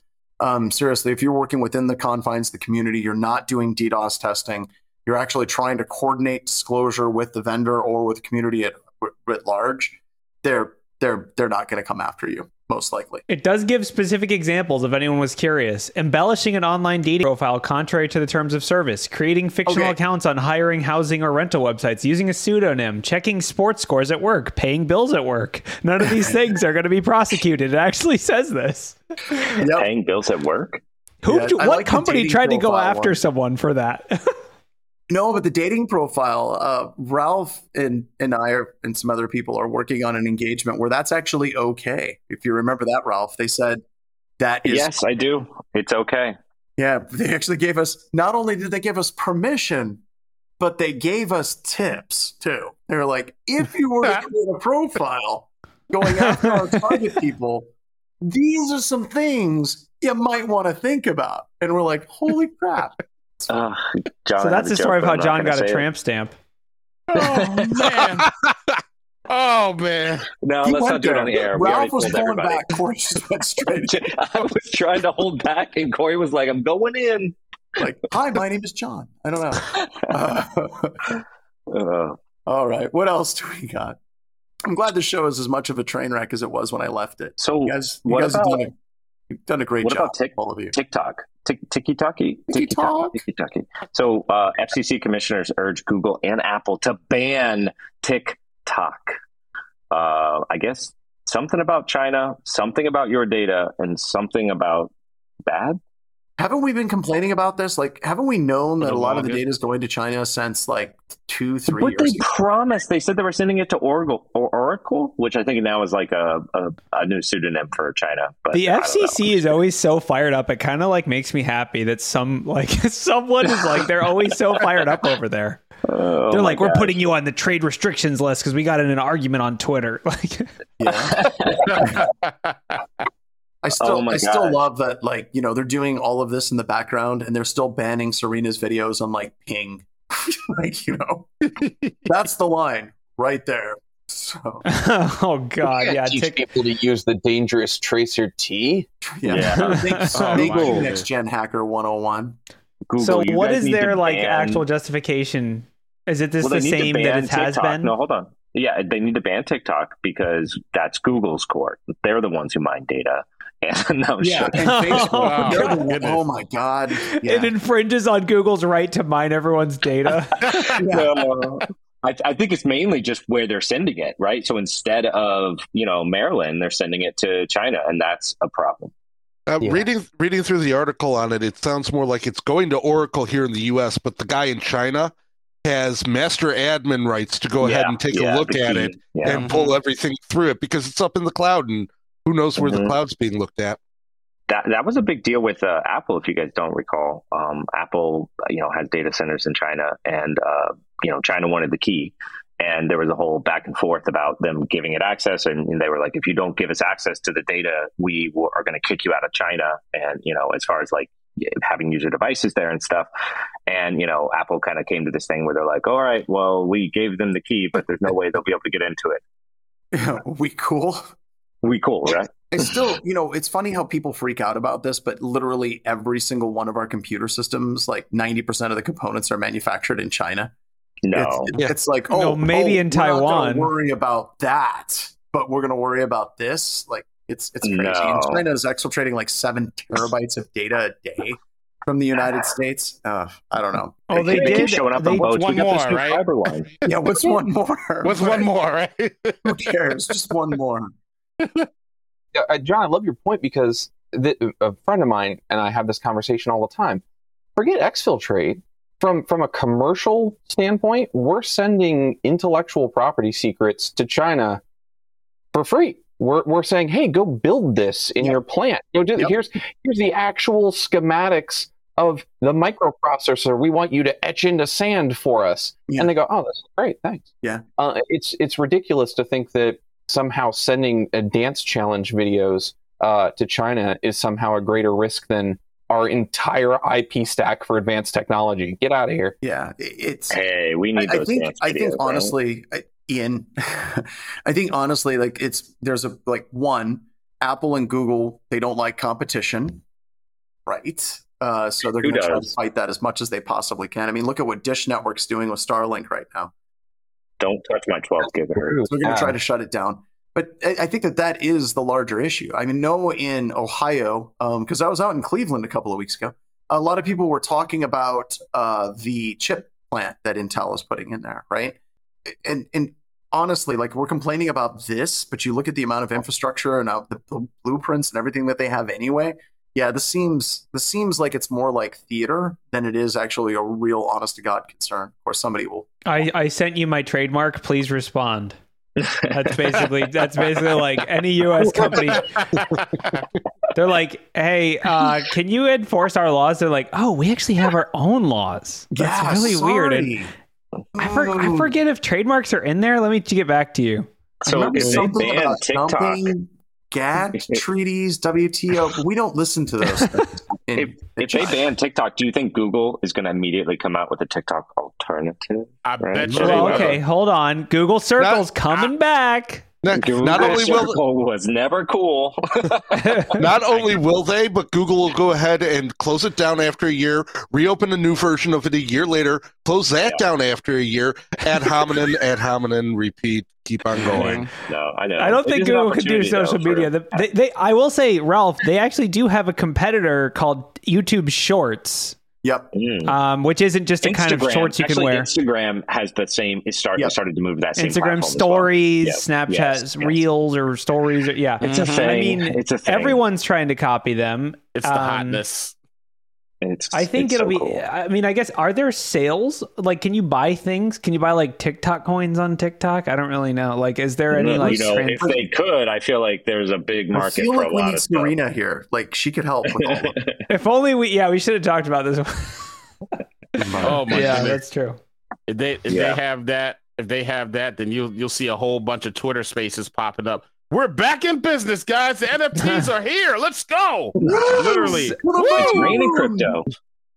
seriously, if you're working within the confines of the community, you're not doing DDoS testing. You're actually trying to coordinate disclosure with the vendor or with the community at large. They're not going to come after you, most likely. It does give specific examples if anyone was curious. Embellishing an online dating profile contrary to the terms of service, creating fictional accounts on hiring, housing, or rental websites, using a pseudonym, checking sports scores at work, paying bills at work. None of these things are going to be prosecuted. It actually says this. Yep. Paying bills at work? What company tried to go after someone for that? No, but the dating profile, Ralph and I and some other people are working on an engagement where that's actually okay. If you remember that, Ralph, they said that is... Yes, I do. It's okay. Yeah, they actually gave us... Not only did they give us permission, but they gave us tips, too. They were like, if you were to create a profile going after our target people, these are some things you might want to think about. And we're like, holy crap. John, so that's the story of how John got a tramp stamp. Oh, man. No, let's not do it on the air. Ralph was pulling back. Corey just went straight. I was trying to hold back, and Corey was like, I'm going in. Like, hi, my name is John. I don't know. All right. What else do we got? I'm glad the show is as much of a train wreck as it was when I left it. So you guys have done it. You've done a great job, all of you. TikTok. Tiki-taki. So FCC commissioners urge Google and Apple to ban TikTok. I guess something about China, something about your data, and something about bad. Haven't we been complaining about this? Like, haven't we known that a lot of the data is going to China since like 2-3 years ago? But they promised. They said they were sending it to Oracle, which I think now is like a new pseudonym for China. But the FCC is always so fired up. It kind of like makes me happy that someone is like, they're always so fired up over there. They're like, we're putting you on the trade restrictions list because we got in an argument on Twitter. Like, yeah. I still love that, like, you know, they're doing all of this in the background and they're still banning Serena's videos on like Ping. Like, you know, that's the line right there. So teach people to use the dangerous tracer T. Google Next Gen Hacker 101. Google. So what is their like actual justification? Is it the same that it has been? No, hold on. Yeah, they need to ban TikTok because that's Google's court. They're the ones who mine data. No, yeah, and Facebook, oh my God. Yeah. It infringes on Google's right to mine everyone's data. So, I think it's mainly just where they're sending it, right? So instead of, you know, Maryland, they're sending it to China, and that's a problem. Reading through the article on it, it sounds more like it's going to Oracle here in the U.S., but the guy in China has master admin rights to go ahead and take a look at it and pull everything through it because it's up in the cloud, and who knows where the cloud's being looked at. That was a big deal with Apple, if you guys don't recall. Apple, you know, has data centers in China, and you know, China wanted the key, and there was a whole back and forth about them giving it access, and they were like, if you don't give us access to the data, we are going to kick you out of China, and, you know, as far as like having user devices there and stuff. And, you know, Apple kind of came to this thing where they're like, all right, well, we gave them the key, but there's no way they'll be able to get into it. Yeah, we cool, right? It's still, you know, it's funny how people freak out about this, but literally every single one of our computer systems, like 90% of the components are manufactured in China. It's like, maybe in Taiwan. We're not gonna worry about that, but we're going to worry about this. Like, it's crazy. No. And China is exfiltrating like 7 terabytes of data a day from the United States. I don't know. Oh, they keep showing up on boats. We got this new fiber line. Yeah, what's one more? What's one more? Right? Who cares? Just one more. John, I love your point because a friend of mine and I have this conversation all the time. Forget exfiltrate. From a commercial standpoint, we're sending intellectual property secrets to China for free. We're saying, hey, go build this in your plant. Go do here's the actual schematics of the microprocessor we want you to etch into sand for us. Yeah. And they go, oh, that's great, thanks. Yeah, it's ridiculous to think that somehow sending dance challenge videos to China is somehow a greater risk than our entire IP stack for advanced technology. Get out of here. Yeah, it's. Hey, we need those. I think honestly, Ian, like there's Apple and Google, they don't like competition, right? So they're going to try to fight that as much as they possibly can. I mean, look at what Dish Network's doing with Starlink right now. Don't touch my 12 gigahertz. They're going to try to shut it down. But I think that is the larger issue. I mean, in Ohio, because I was out in Cleveland a couple of weeks ago, a lot of people were talking about the chip plant that Intel is putting in there, right? And honestly, like we're complaining about this, but you look at the amount of infrastructure and out the blueprints and everything that they have anyway. Yeah, this seems like it's more like theater than it is actually a real honest to God concern. Or somebody will. I sent you my trademark. Please respond. That's basically like any U.S. company. They're like, hey, can you enforce our laws? They're like, oh, we actually have our own laws. That's really weird. And I forget if trademarks are in there. Let me get back to you. So if something about TikTok, GATT treaties, WTO. We don't listen to those things. If they ban TikTok, do you think Google is going to immediately come out with a TikTok alternative? I bet you. Well, okay, hold on. Google Circle's coming back. Google was never cool. Not only will they, but Google will go ahead and close it down after a year, reopen a new version of it a year later, close that down after a year, ad hominem, repeat, keep on going. No, I know. I don't think Google can do social media. I will say, Ralph, they actually do have a competitor called YouTube Shorts. Yep. Which isn't just a kind of shorts you can wear. Instagram has the same. It started to move that same Instagram stories, as well. Snapchat reels or stories. Yeah, it's a thing. I mean, it's a thing. Everyone's trying to copy them. It's the hotness. I think it'll be cool. I mean, I guess, are there sales? Like, can you buy things? Can you buy like TikTok coins on TikTok? I don't really know. Like, is there any like? You know, if they could, I feel like there's a big market for a lot of stuff. We need Serena here. Like, she could help. With all of it. If only we should have talked about this. Oh my God, that's true. If they have that, then you'll see a whole bunch of Twitter Spaces popping up. We're back in business, guys. The NFTs are here. Let's go. Literally. It's raining crypto.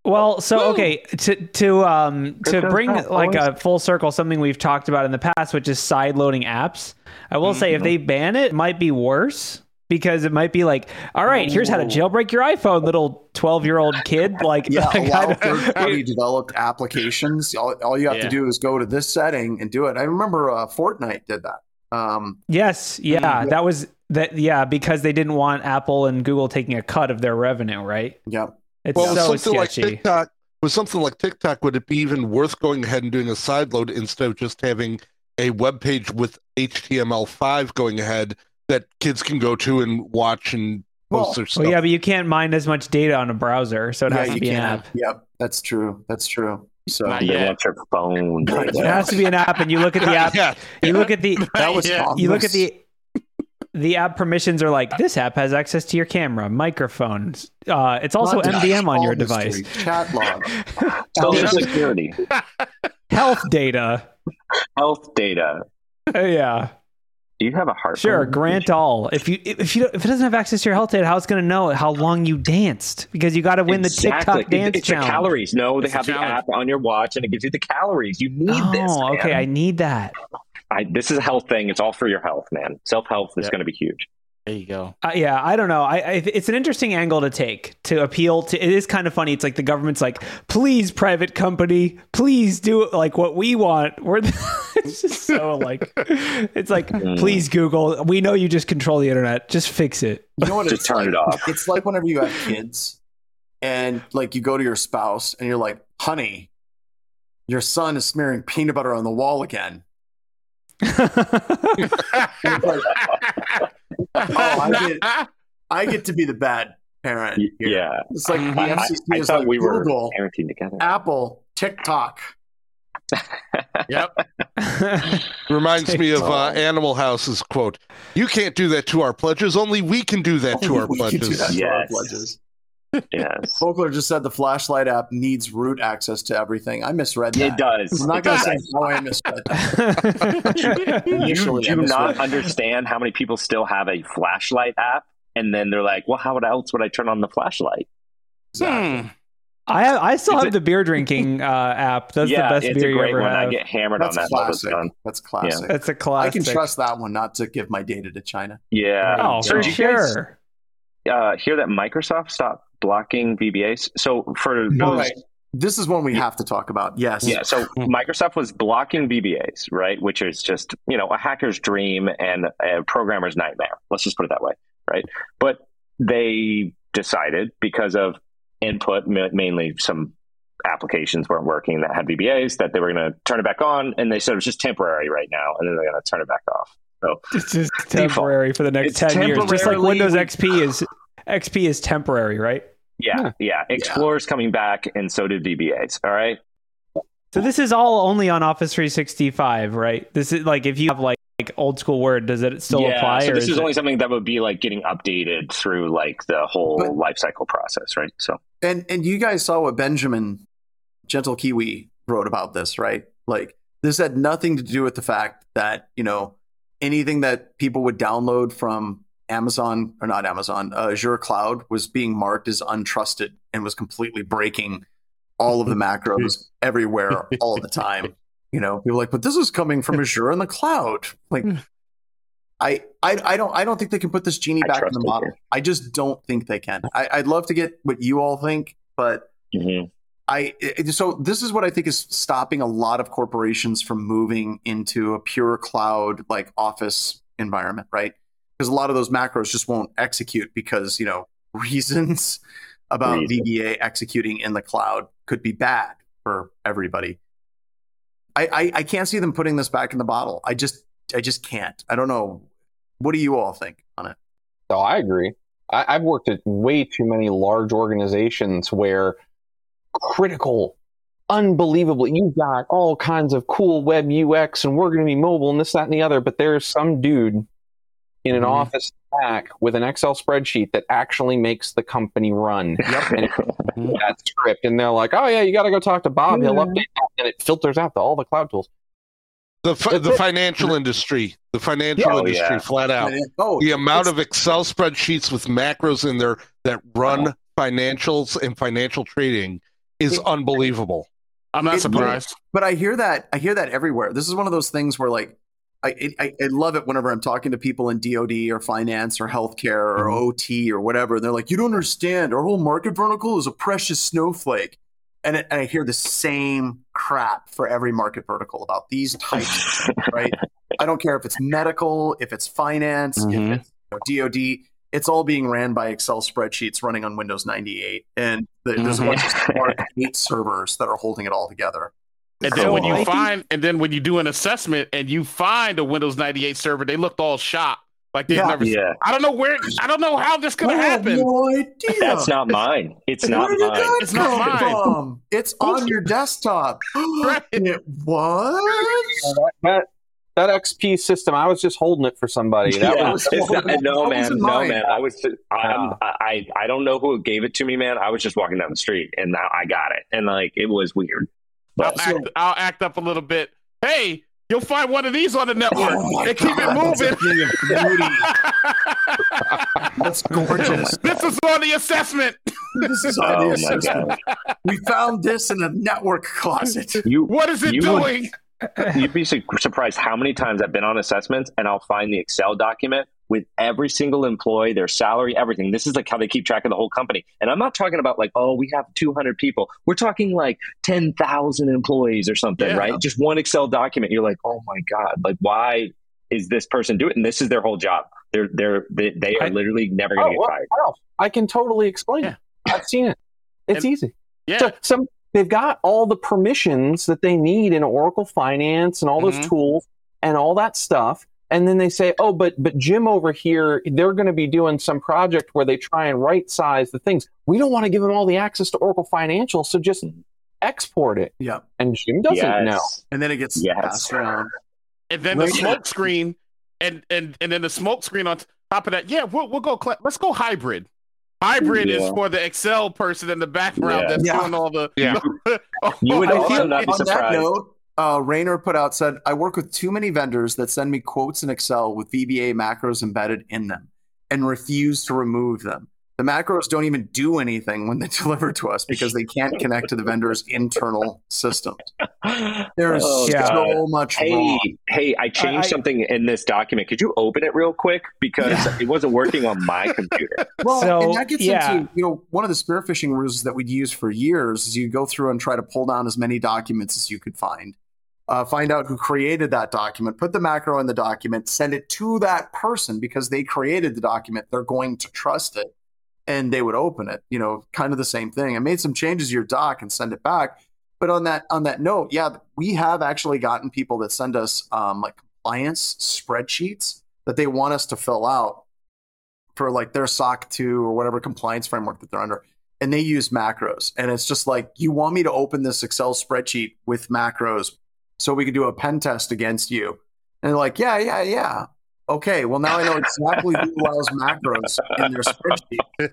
Well, so, okay, to bring like a full circle, something we've talked about in the past, which is sideloading apps. I will say if they ban it might be worse because it might be like, all right, here's how to jailbreak your iPhone, little 12-year-old kid. Like, allow third-party developed applications. All you have to do is go to this setting and do it. I remember Fortnite did that. Yes. Yeah. That was that. Yeah. Because they didn't want Apple and Google taking a cut of their revenue. Right. Yeah. It's so sketchy. Like TikTok, with something like TikTok, would it be even worth going ahead and doing a sideload instead of just having a web page with HTML5 going ahead that kids can go to and watch and post their stuff? Well, yeah, but you can't mine as much data on a browser, so it has to be an app. Yeah, that's true. That's true. So your phone. It has to be an app, and you look at the app. You look at the. That was you look at the app permissions are like, this app has access to your camera, microphones. It's also MDM on your device. Chat log. Social security. Health data. Health data. Yeah. Do you have a heart? Sure. Grant all. If it doesn't have access to your health data, how it's going to know how long you danced? Because you got to win the TikTok dance challenge. The calories. No, they have the app on your watch and it gives you the calories. You need this. Oh, okay. I need that. This is a health thing. It's all for your health, man. Self-health is going to be huge. There you go. Yeah, I don't know. It's an interesting angle to take to appeal to. It is kind of funny. It's like the government's like, please, private company, please do like what we want. It's just so like, it's like, please, Google. We know you just control the internet. Just fix it. You know what? Just turn it off. It's like whenever you have kids and like you go to your spouse and you're like, honey, your son is smearing peanut butter on the wall again. I get to be the bad parent here. Yeah. It's like the FCC is like we Google, were parenting together. Apple, TikTok. Yep. Reminds me of Animal House's quote, "You can't do that to our pledges, only we can do that to our pledges." Yes. Folkler just said the flashlight app needs root access to everything. I misread that. It does. I'm not going to say how I misread that. You do not understand how many people still have a flashlight app, and then they're like, well, how else would I turn on the flashlight? Exactly. I still have the beer drinking app. That's the best beer you ever had. I get hammered on that. Classic. That's classic. Yeah. That's a classic. I can trust that one not to give my data to China. Yeah. Oh, for sure. Guys, hear that Microsoft stopped blocking VBAs. So for this is one we have to talk about. Yes. Yeah. So Microsoft was blocking VBAs, right? Which is just, a hacker's dream and a programmer's nightmare. Let's just put it that way. Right. But they decided because of input, mainly some applications weren't working that had VBAs, that they were going to turn it back on. And they said it was just temporary right now. And then they're going to turn it back off. So it's just temporary for the next 10 years. Just like Windows XP is temporary, right? Yeah. Explorer's coming back, and so did VBAs. All right. So this is all only on Office 365, right? This is like if you have like old school Word, does it still apply? So this is only something that would be like getting updated through like the whole lifecycle process, right? So and you guys saw what Benjamin Gentle Kiwi wrote about this, right? Like this had nothing to do with the fact that anything that people would download from Azure Cloud was being marked as untrusted and was completely breaking all of the macros everywhere all the time. People were like, but this is coming from Azure in the cloud. Like, I don't think they can put this genie back in the bottle. I just don't think they can. I'd love to get what you all think, but so this is what I think is stopping a lot of corporations from moving into a pure cloud like Office environment, right? Because a lot of those macros just won't execute because, reasons about VBA executing in the cloud could be bad for everybody. I can't see them putting this back in the bottle. I just can't. I don't know. What do you all think on it? No, I agree. I've worked at way too many large organizations where unbelievably, you've got all kinds of cool web UX and we're going to be mobile and this, that, and the other, but there's some dude in an office stack with an Excel spreadsheet that actually makes the company run. Yep. And that script. And they're like, oh yeah, you got to go talk to Bob. He'll update that. And it filters out all the cloud tools. The financial industry, flat out. The amount of Excel spreadsheets with macros in there that run financials and financial trading is unbelievable. I'm not surprised. But I hear that everywhere. This is one of those things where like, I love it whenever I'm talking to people in DOD or finance or healthcare or OT or whatever. And they're like, you don't understand. Our whole market vertical is a precious snowflake. And I hear the same crap for every market vertical about these types, right? I don't care if it's medical, if it's finance, if it's DOD, it's all being ran by Excel spreadsheets running on Windows 98. And there's a bunch of smart 8 servers that are holding it all together. And then when you find, and then when you do an assessment and you find a Windows 98 server, they looked all shocked. Like they've never seen. I don't know where, I don't know how this could have happened. No idea. That's not mine. It's not mine. It's not mine. It's on your desktop. It was? That XP system, I was just holding it for somebody. That was, no, man. I was. I don't know who gave it to me, man. I was just walking down the street, and now I got it, and like it was weird. But I'll act up a little bit. Hey, you'll find one of these on the network. Keep it moving. That's gorgeous. This is on the assessment. This is on the assessment. We found this in a network closet. What is it doing? You'd be surprised how many times I've been on assessments and I'll find the Excel document with every single employee, their salary, everything. This is like how they keep track of the whole company. And I'm not talking about like, oh, we have 200 people. We're talking like 10,000 employees or something, right? Just one Excel document. You're like, oh my God, like why is this person doing it? And this is their whole job. They are literally never going to get fired. Wow. I can totally explain it. I've seen it. It's easy. Yeah. So they've got all the permissions that they need in Oracle Finance and all those tools and all that stuff. And then they say, oh, but Jim over here, they're going to be doing some project where they try and right-size the things. We don't want to give them all the access to Oracle Financial, so just export it. Yeah. And Jim doesn't know. And then it gets passed around. And then the smoke screen, and then the smoke screen on top of that. Yeah, we'll go. Let's go hybrid. Hybrid is for the Excel person in the background that's doing all the. Yeah. You would also not be surprised. That note, Rainer put out, said, I work with too many vendors that send me quotes in Excel with VBA macros embedded in them and refuse to remove them. The macros don't even do anything when they deliver to us because they can't connect to the vendor's internal system. There's so much wrong. Hey, I changed something in this document. Could you open it real quick? Because it wasn't working on my computer. Well, and that gets into, one of the spear phishing ruses that we'd use for years is you go through and try to pull down as many documents as you could find. Find out who created that document, put the macro in the document, send it to that person because they created the document. They're going to trust it, and they would open it, kind of the same thing. I made some changes to your doc and send it back. But on that note, we have actually gotten people that send us like compliance spreadsheets that they want us to fill out for like their SOC 2 or whatever compliance framework that they're under. And they use macros. And it's just like, you want me to open this Excel spreadsheet with macros so we could do a pen test against you? And they're like, yeah. Okay, well, now I know exactly who allows macros in their spreadsheet.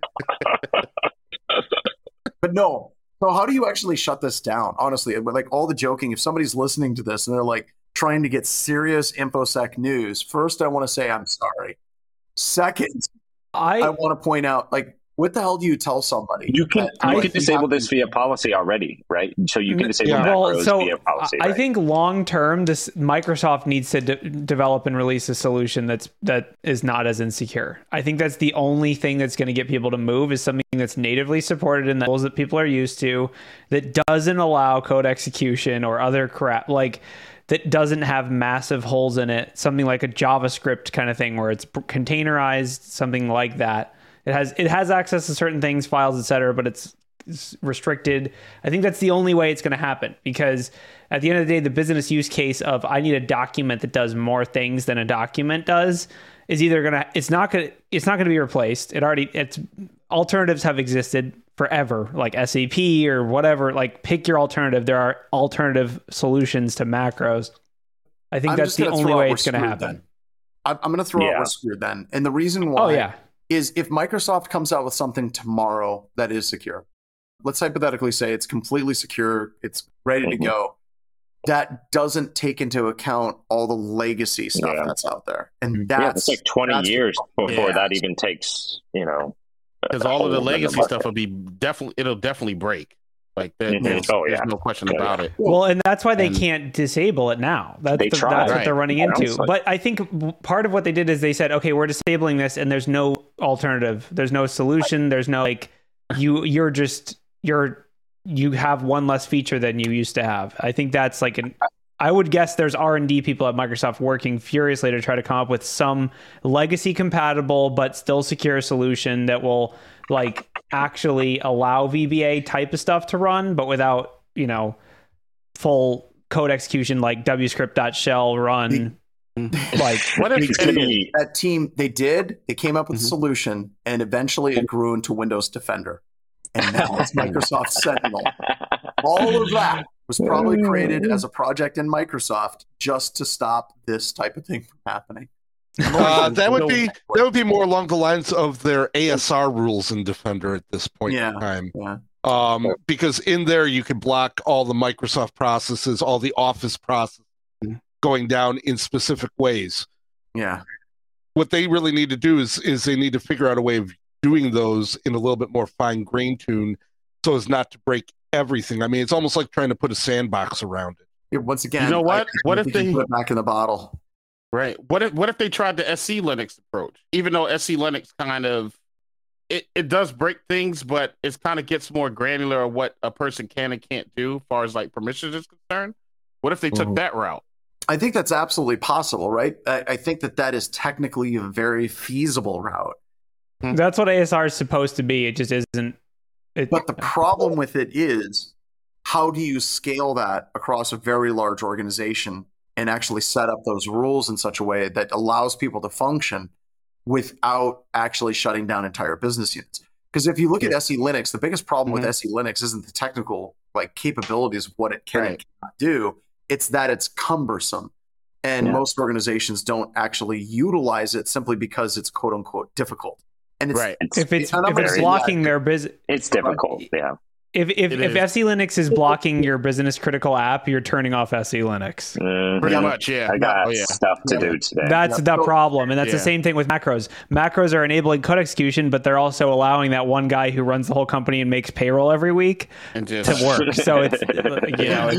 But no. So how do you actually shut this down? Honestly, like all the joking, if somebody's listening to this and they're like trying to get serious InfoSec news, first, I want to say I'm sorry. Second, I want to point out, like, what the hell do you tell somebody? You can disable this via policy already, right? So you can disable macros via policy. I think long term, this Microsoft needs to develop and release a solution that is not as insecure. I think that's the only thing that's going to get people to move is something that's natively supported in the tools that people are used to, that doesn't allow code execution or other crap like that, doesn't have massive holes in it. Something like a JavaScript kind of thing where it's containerized, something like that. It has access to certain things, files, et cetera, but it's restricted. I think that's the only way it's going to happen, because at the end of the day, the business use case of I need a document that does more things than a document does is either it's not going to be replaced. Alternatives have existed forever, like SAP or whatever. Like, pick your alternative. There are alternative solutions to macros. I think that's the only way it's going to happen. I'm going to throw out we're screwed then. And the reason why is if Microsoft comes out with something tomorrow that is secure, let's hypothetically say it's completely secure, it's ready to go, that doesn't take into account all the legacy stuff that's out there. And that's like 20 years before that even takes, because all of the legacy stuff will be it'll definitely break. Like that, there's no question about it. Well, and that's why they can't disable it now. That's what they're running into. But I think part of what they did is they said, okay, we're disabling this, and there's no alternative. There's no solution. There's no like you have one less feature than you used to have. I think that's like an I would guess there's R&D people at Microsoft working furiously to try to come up with some legacy compatible but still secure solution that will like actually allow VBA type of stuff to run, but without, you know, full code execution like wscript.shell run. Like what if that team, they came up with a solution and eventually it grew into Windows Defender. And now it's Microsoft Sentinel. All of that was probably created as a project in Microsoft just to stop this type of thing from happening. That would be more along the lines of their ASR rules in Defender at this point in time. Yeah. Because in there you can block all the Microsoft processes, all the Office processes going down in specific ways. Yeah. What they really need to do is they need to figure out a way of doing those in a little bit more fine-grained tune so as not to break everything. I mean, it's almost like trying to put a sandbox around it. Yeah, once again, you know what? What if they put it back in the bottle? Right. What if they tried the SELinux approach? Even though SELinux kind of it does break things, but it kind of gets more granular of what a person can and can't do as far as like permissions is concerned. What if they took that route? I think that's absolutely possible, right? I think that is technically a very feasible route. That's what ASR is supposed to be. It just isn't. But the problem with it is, how do you scale that across a very large organization and actually set up those rules in such a way that allows people to function without actually shutting down entire business units? Because if you look at SELinux, the biggest problem with SELinux isn't the technical like capabilities of what it can and cannot do. It's that it's cumbersome. And most organizations don't actually utilize it simply because it's quote unquote difficult. And it's, if it's blocking their business, it's difficult. Yeah. If SELinux is blocking your business critical app, you're turning off SELinux. Pretty much, yeah. I got stuff to do today. That's the problem, and that's the same thing with macros. Macros are enabling code execution, but they're also allowing that one guy who runs the whole company and makes payroll every week to work. So it's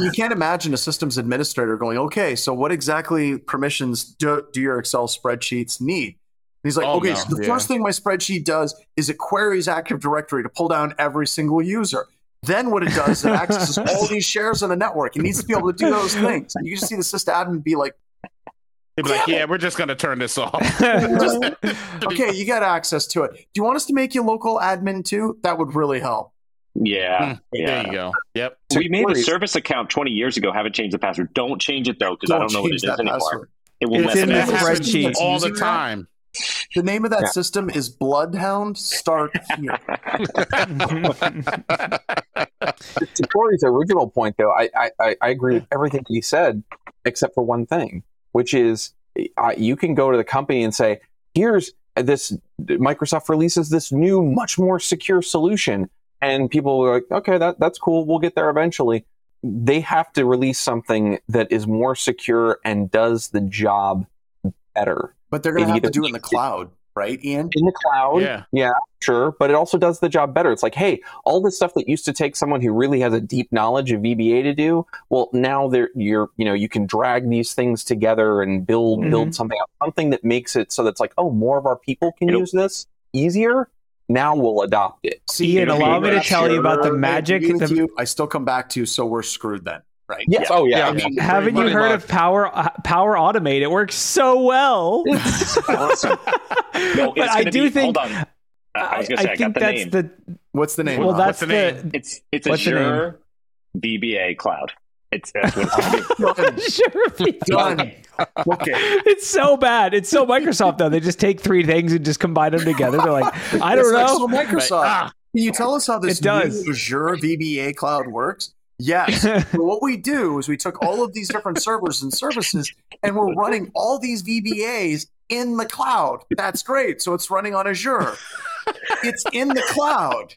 you can't imagine a systems administrator going, okay, so what exactly permissions do your Excel spreadsheets need? And he's like, so the first thing my spreadsheet does is it queries Active Directory to pull down every single user. Then what it does is it accesses all these shares in the network. It needs to be able to do those things. You just see the sysadmin be like, we're just going to turn this off. Okay, you got access to it. Do you want us to make you local admin too? That would really help. Yeah. There you go. Yep. So we made a service account 20 years ago. Haven't changed the password. Don't change it though, because I don't know what it is anymore. Password. It will mess it up. Spreadsheets all the time. That? The name of that system is Bloodhound. Start here. To Corey's original point, though, I agree with everything he said, except for one thing, which is you can go to the company and say, here's this, Microsoft releases this new, much more secure solution. And people are like, okay, that's cool. We'll get there eventually. They have to release something that is more secure and does the job better. But they're going to have to do it in the cloud, right, Ian? In the cloud, yeah, sure. But it also does the job better. It's like, hey, all this stuff that used to take someone who really has a deep knowledge of VBA to do, well, now you can drag these things together and build something out, something that makes it so that's like, oh, more of our people can use this easier. Now we'll adopt it. See, Ian, allow me to tell you about the magic. I still come back to, so we're screwed then. Right. Yes. Yeah. Oh, yeah. I mean, haven't you heard of Power Automate? It works so well. It's awesome. But I do think. Hold on. I was going to say, I got the name. What's the name? Well, that's the name. It's Azure VBA Cloud. That's what it's called. Done. Okay. It's so bad. It's so Microsoft though. They just take three things and just combine them together. They're like, I don't know. Like so Microsoft. Right. Can you tell us how this new Azure VBA Cloud works? Yes. So what we do is we took all of these different servers and services, and we're running all these VBAs in the cloud. That's great. So it's running on Azure. It's in the cloud.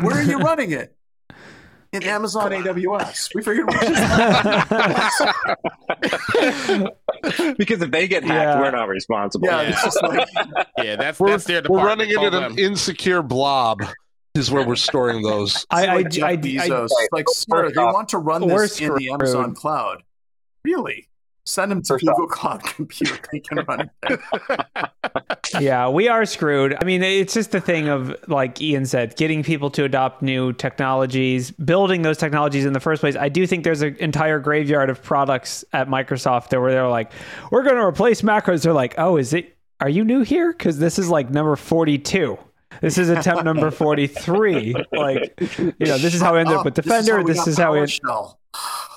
Where are you running it? In Amazon AWS. We figured we'd just because if they get hacked, we're not responsible. Yeah, it's just like, that's their department. We're running it in an insecure blob. Is where we're storing those. Bezos. They want to run this in the Amazon cloud. Really? Send them to Google Cloud Compute. They can run it there. Yeah, we are screwed. I mean, it's just the thing of, like Ian said, getting people to adopt new technologies, building those technologies in the first place. I do think there's an entire graveyard of products at Microsoft that where they're like, we're going to replace macros. They're like, oh, is it? Are you new here? Because this is like number 42. This is attempt number 43. Like, you know, this is how we ended up with Defender. This is how we ended up.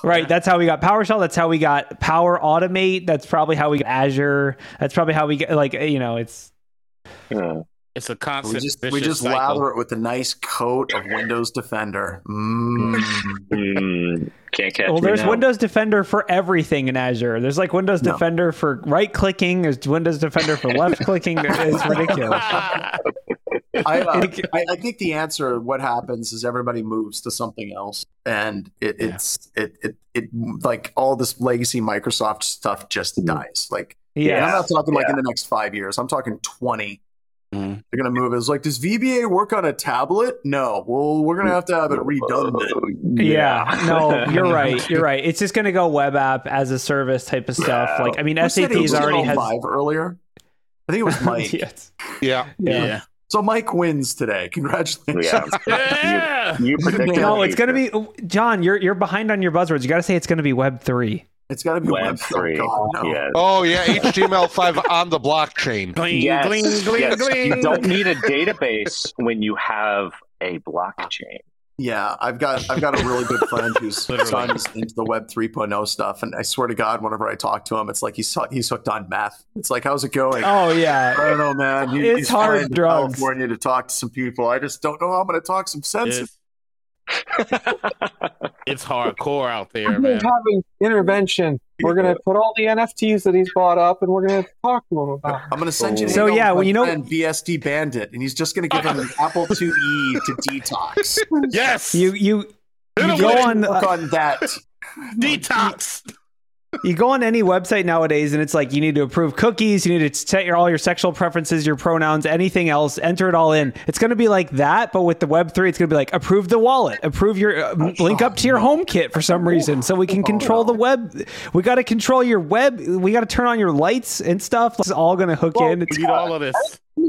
Right. That's how we got PowerShell. That's how we got Power Automate. That's probably how we got Azure. That's probably how we get, like, you know, it's a constant. We just lather it with a nice coat of Windows Defender. Can't catch. Well, there's Windows Defender for everything in Azure. There's like Windows Defender for right clicking. There's Windows Defender for left clicking. It's ridiculous. I think the answer of what happens is everybody moves to something else, and it's like all this legacy Microsoft stuff just dies. Like, I'm not talking like in the next 5 years. I'm talking 20. Mm. They're gonna move. It's like, does VBA work on a tablet? No. Well, we're gonna have to have it redundant. Yeah. No, you're right. You're right. It's just gonna go web app as a service type of stuff. Yeah. Like, I mean, SAP's already had live earlier. I think it was Mike. Yeah. So Mike wins today. Congratulations. Yeah. You predicted. No, it's going to be, John, you're behind on your buzzwords. You got to say it's going to be Web3. It's got to be Web3. Oh, no. Yes. Oh, yeah. HTML5 on the blockchain. Gling, gling, gling. You don't need a database when you have a blockchain. Yeah, I've got a really good friend whose son is into the Web 3.0 stuff, and I swear to God, whenever I talk to him, it's like he's hooked on meth. It's like, how's it going? Oh yeah, I don't know, man. It's hard in California to talk to some people. I just don't know how I'm going to talk some sense. It's hardcore out there, man. We're having intervention. We're going to put all the NFTs that he's bought up, and we're going to talk to him about it. I'm going to send you BSD Bandit, and he's just going to give him an Apple IIe to detox. Yes. You go on, on that. Detox. You go on any website nowadays, and it's like, you need to approve cookies, you need to set all your sexual preferences, your pronouns, anything else, enter it all in. It's going to be like that, but with the Web3, it's going to be like, approve the wallet, approve your link up to your HomeKit for some reason, so we can control the web. We got to control your web. We got to turn on your lights and stuff. It's all going to hook in. It's all of this.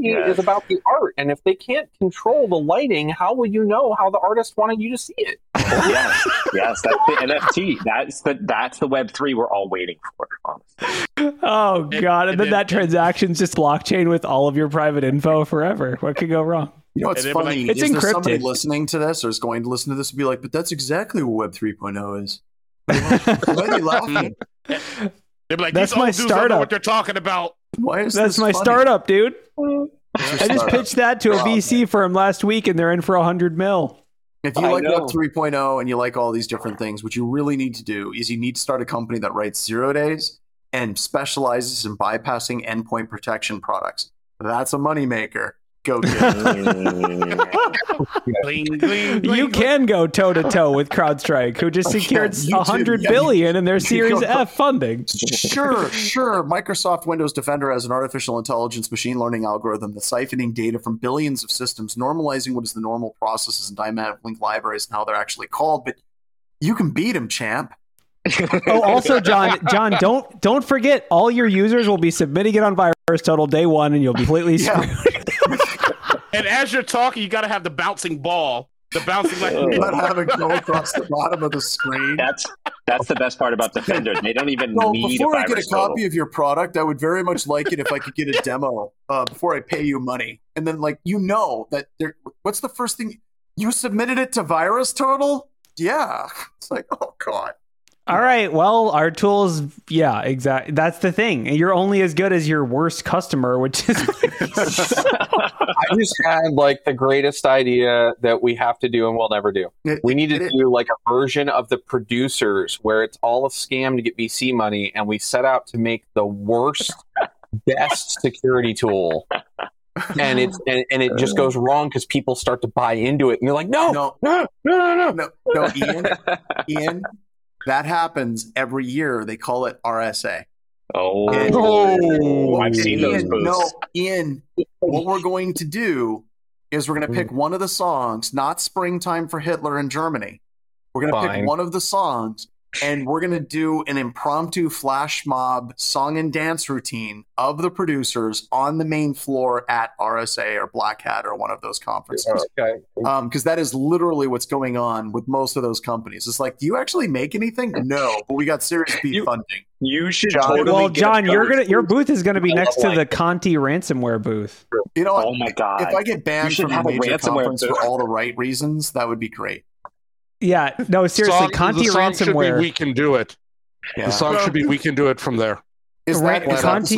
It's about the art, and if they can't control the lighting, how will you know how the artist wanted you to see it? Yes, that's the NFT. That's the Web3 we're all waiting for, honestly. Oh God! And then that transaction's just blockchain with all of your private info forever. What could go wrong? You know what's funny? It's encrypted. There somebody listening to this or is going to listen to this and be like, "But that's exactly what Web 3.0 is." Why are they laughing? They're like, "That's my startup." I don't know what they're talking about. Why is that's my funny? Startup, dude. I just pitched that to a VC firm last week, and they're in for $100 million. If you like Web 3.0 and you like all these different things, what you really need to do is you need to start a company that writes 0 days and specializes in bypassing endpoint protection products. That's a moneymaker. Go get it. You can go toe-to-toe with CrowdStrike, who just secured $100 billion in their Series F funding. Sure. Microsoft Windows Defender has an artificial intelligence machine learning algorithm that's siphoning data from billions of systems, normalizing what is the normal processes and dynamic link libraries and how they're actually called. But you can beat them, champ. Oh, also, John, don't forget, all your users will be submitting it on VirusTotal day one, and you'll be completely screwed. And as you're talking, you got to have the bouncing ball. The bouncing like you got to have it go across the bottom of the screen. That's the best part about Defender. They don't even need. Before I get a copy of your product, I would very much like it if I could get a demo before I pay you money. And then, like, you know that there. What's the first thing you submitted it to VirusTotal? Yeah, it's like, oh God. All right. Well, our tools. Yeah, exactly. That's the thing. You're only as good as your worst customer, which is. I just had like the greatest idea that we have to do and we'll never do. We need to do like a version of the producers where it's all a scam to get VC money. And we set out to make the worst, best security tool. And it just goes wrong because people start to buy into it. And they're like, no, Ian. That happens every year. They call it RSA. Oh, I've seen those posts. What we're going to do is we're going to pick one of the songs, not Springtime for Hitler in Germany. We're going to pick one of the songs, and we're going to do an impromptu flash mob song and dance routine of the producers on the main floor at RSA or Black Hat or one of those conferences. Okay. Because that is literally what's going on with most of those companies. It's like, do you actually make anything? No, but we got Series B funding. You should totally. Well, John, your booth is going to be next to the Conti ransomware booth. You know, oh my God. If I get banned from a major conference for all the right reasons, that would be great. Yeah, no, seriously, Conti ransomware. We can do it. Yeah. The song should be "We Can Do It" from there. Is that Conti?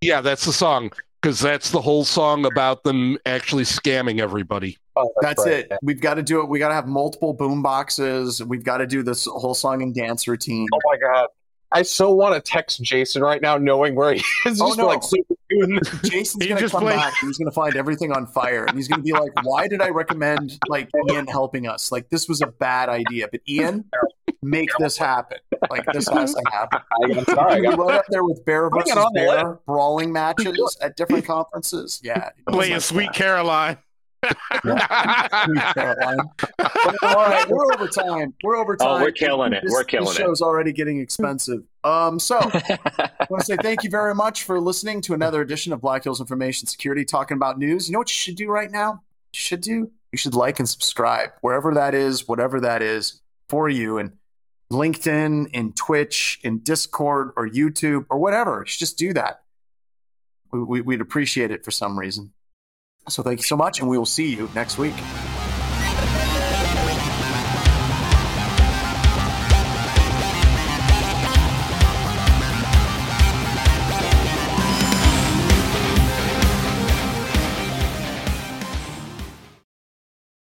Yeah, that's the song, because that's the whole song about them actually scamming everybody. Oh, that's right. It. We've got to do it. We got to have multiple boom boxes. We've got to do this whole song and dance routine. Oh my God, I so want to text Jason right now, knowing where he is. Oh no. Jason's going to come back and he's going to find everything on fire. And he's going to be like, why did I recommend like Ian helping us? Like, this was a bad idea. But Ian, make this happen. Like, this has to happen. I'm sorry. We wrote up there with Bear versus Bear, brawling matches at different conferences. Yeah. Play a Sweet Caroline. But, all right, we're over time. Oh, we're killing it. This show's already getting expensive. So I want to say thank you very much for listening to another edition of Black Hills Information Security, talking about news. You know what you should do right now? You should like and subscribe wherever that is, whatever that is for you, and LinkedIn, and Twitch, and Discord, or YouTube, or whatever. You should just do that. We'd appreciate it for some reason. So thank you so much, and we will see you next week.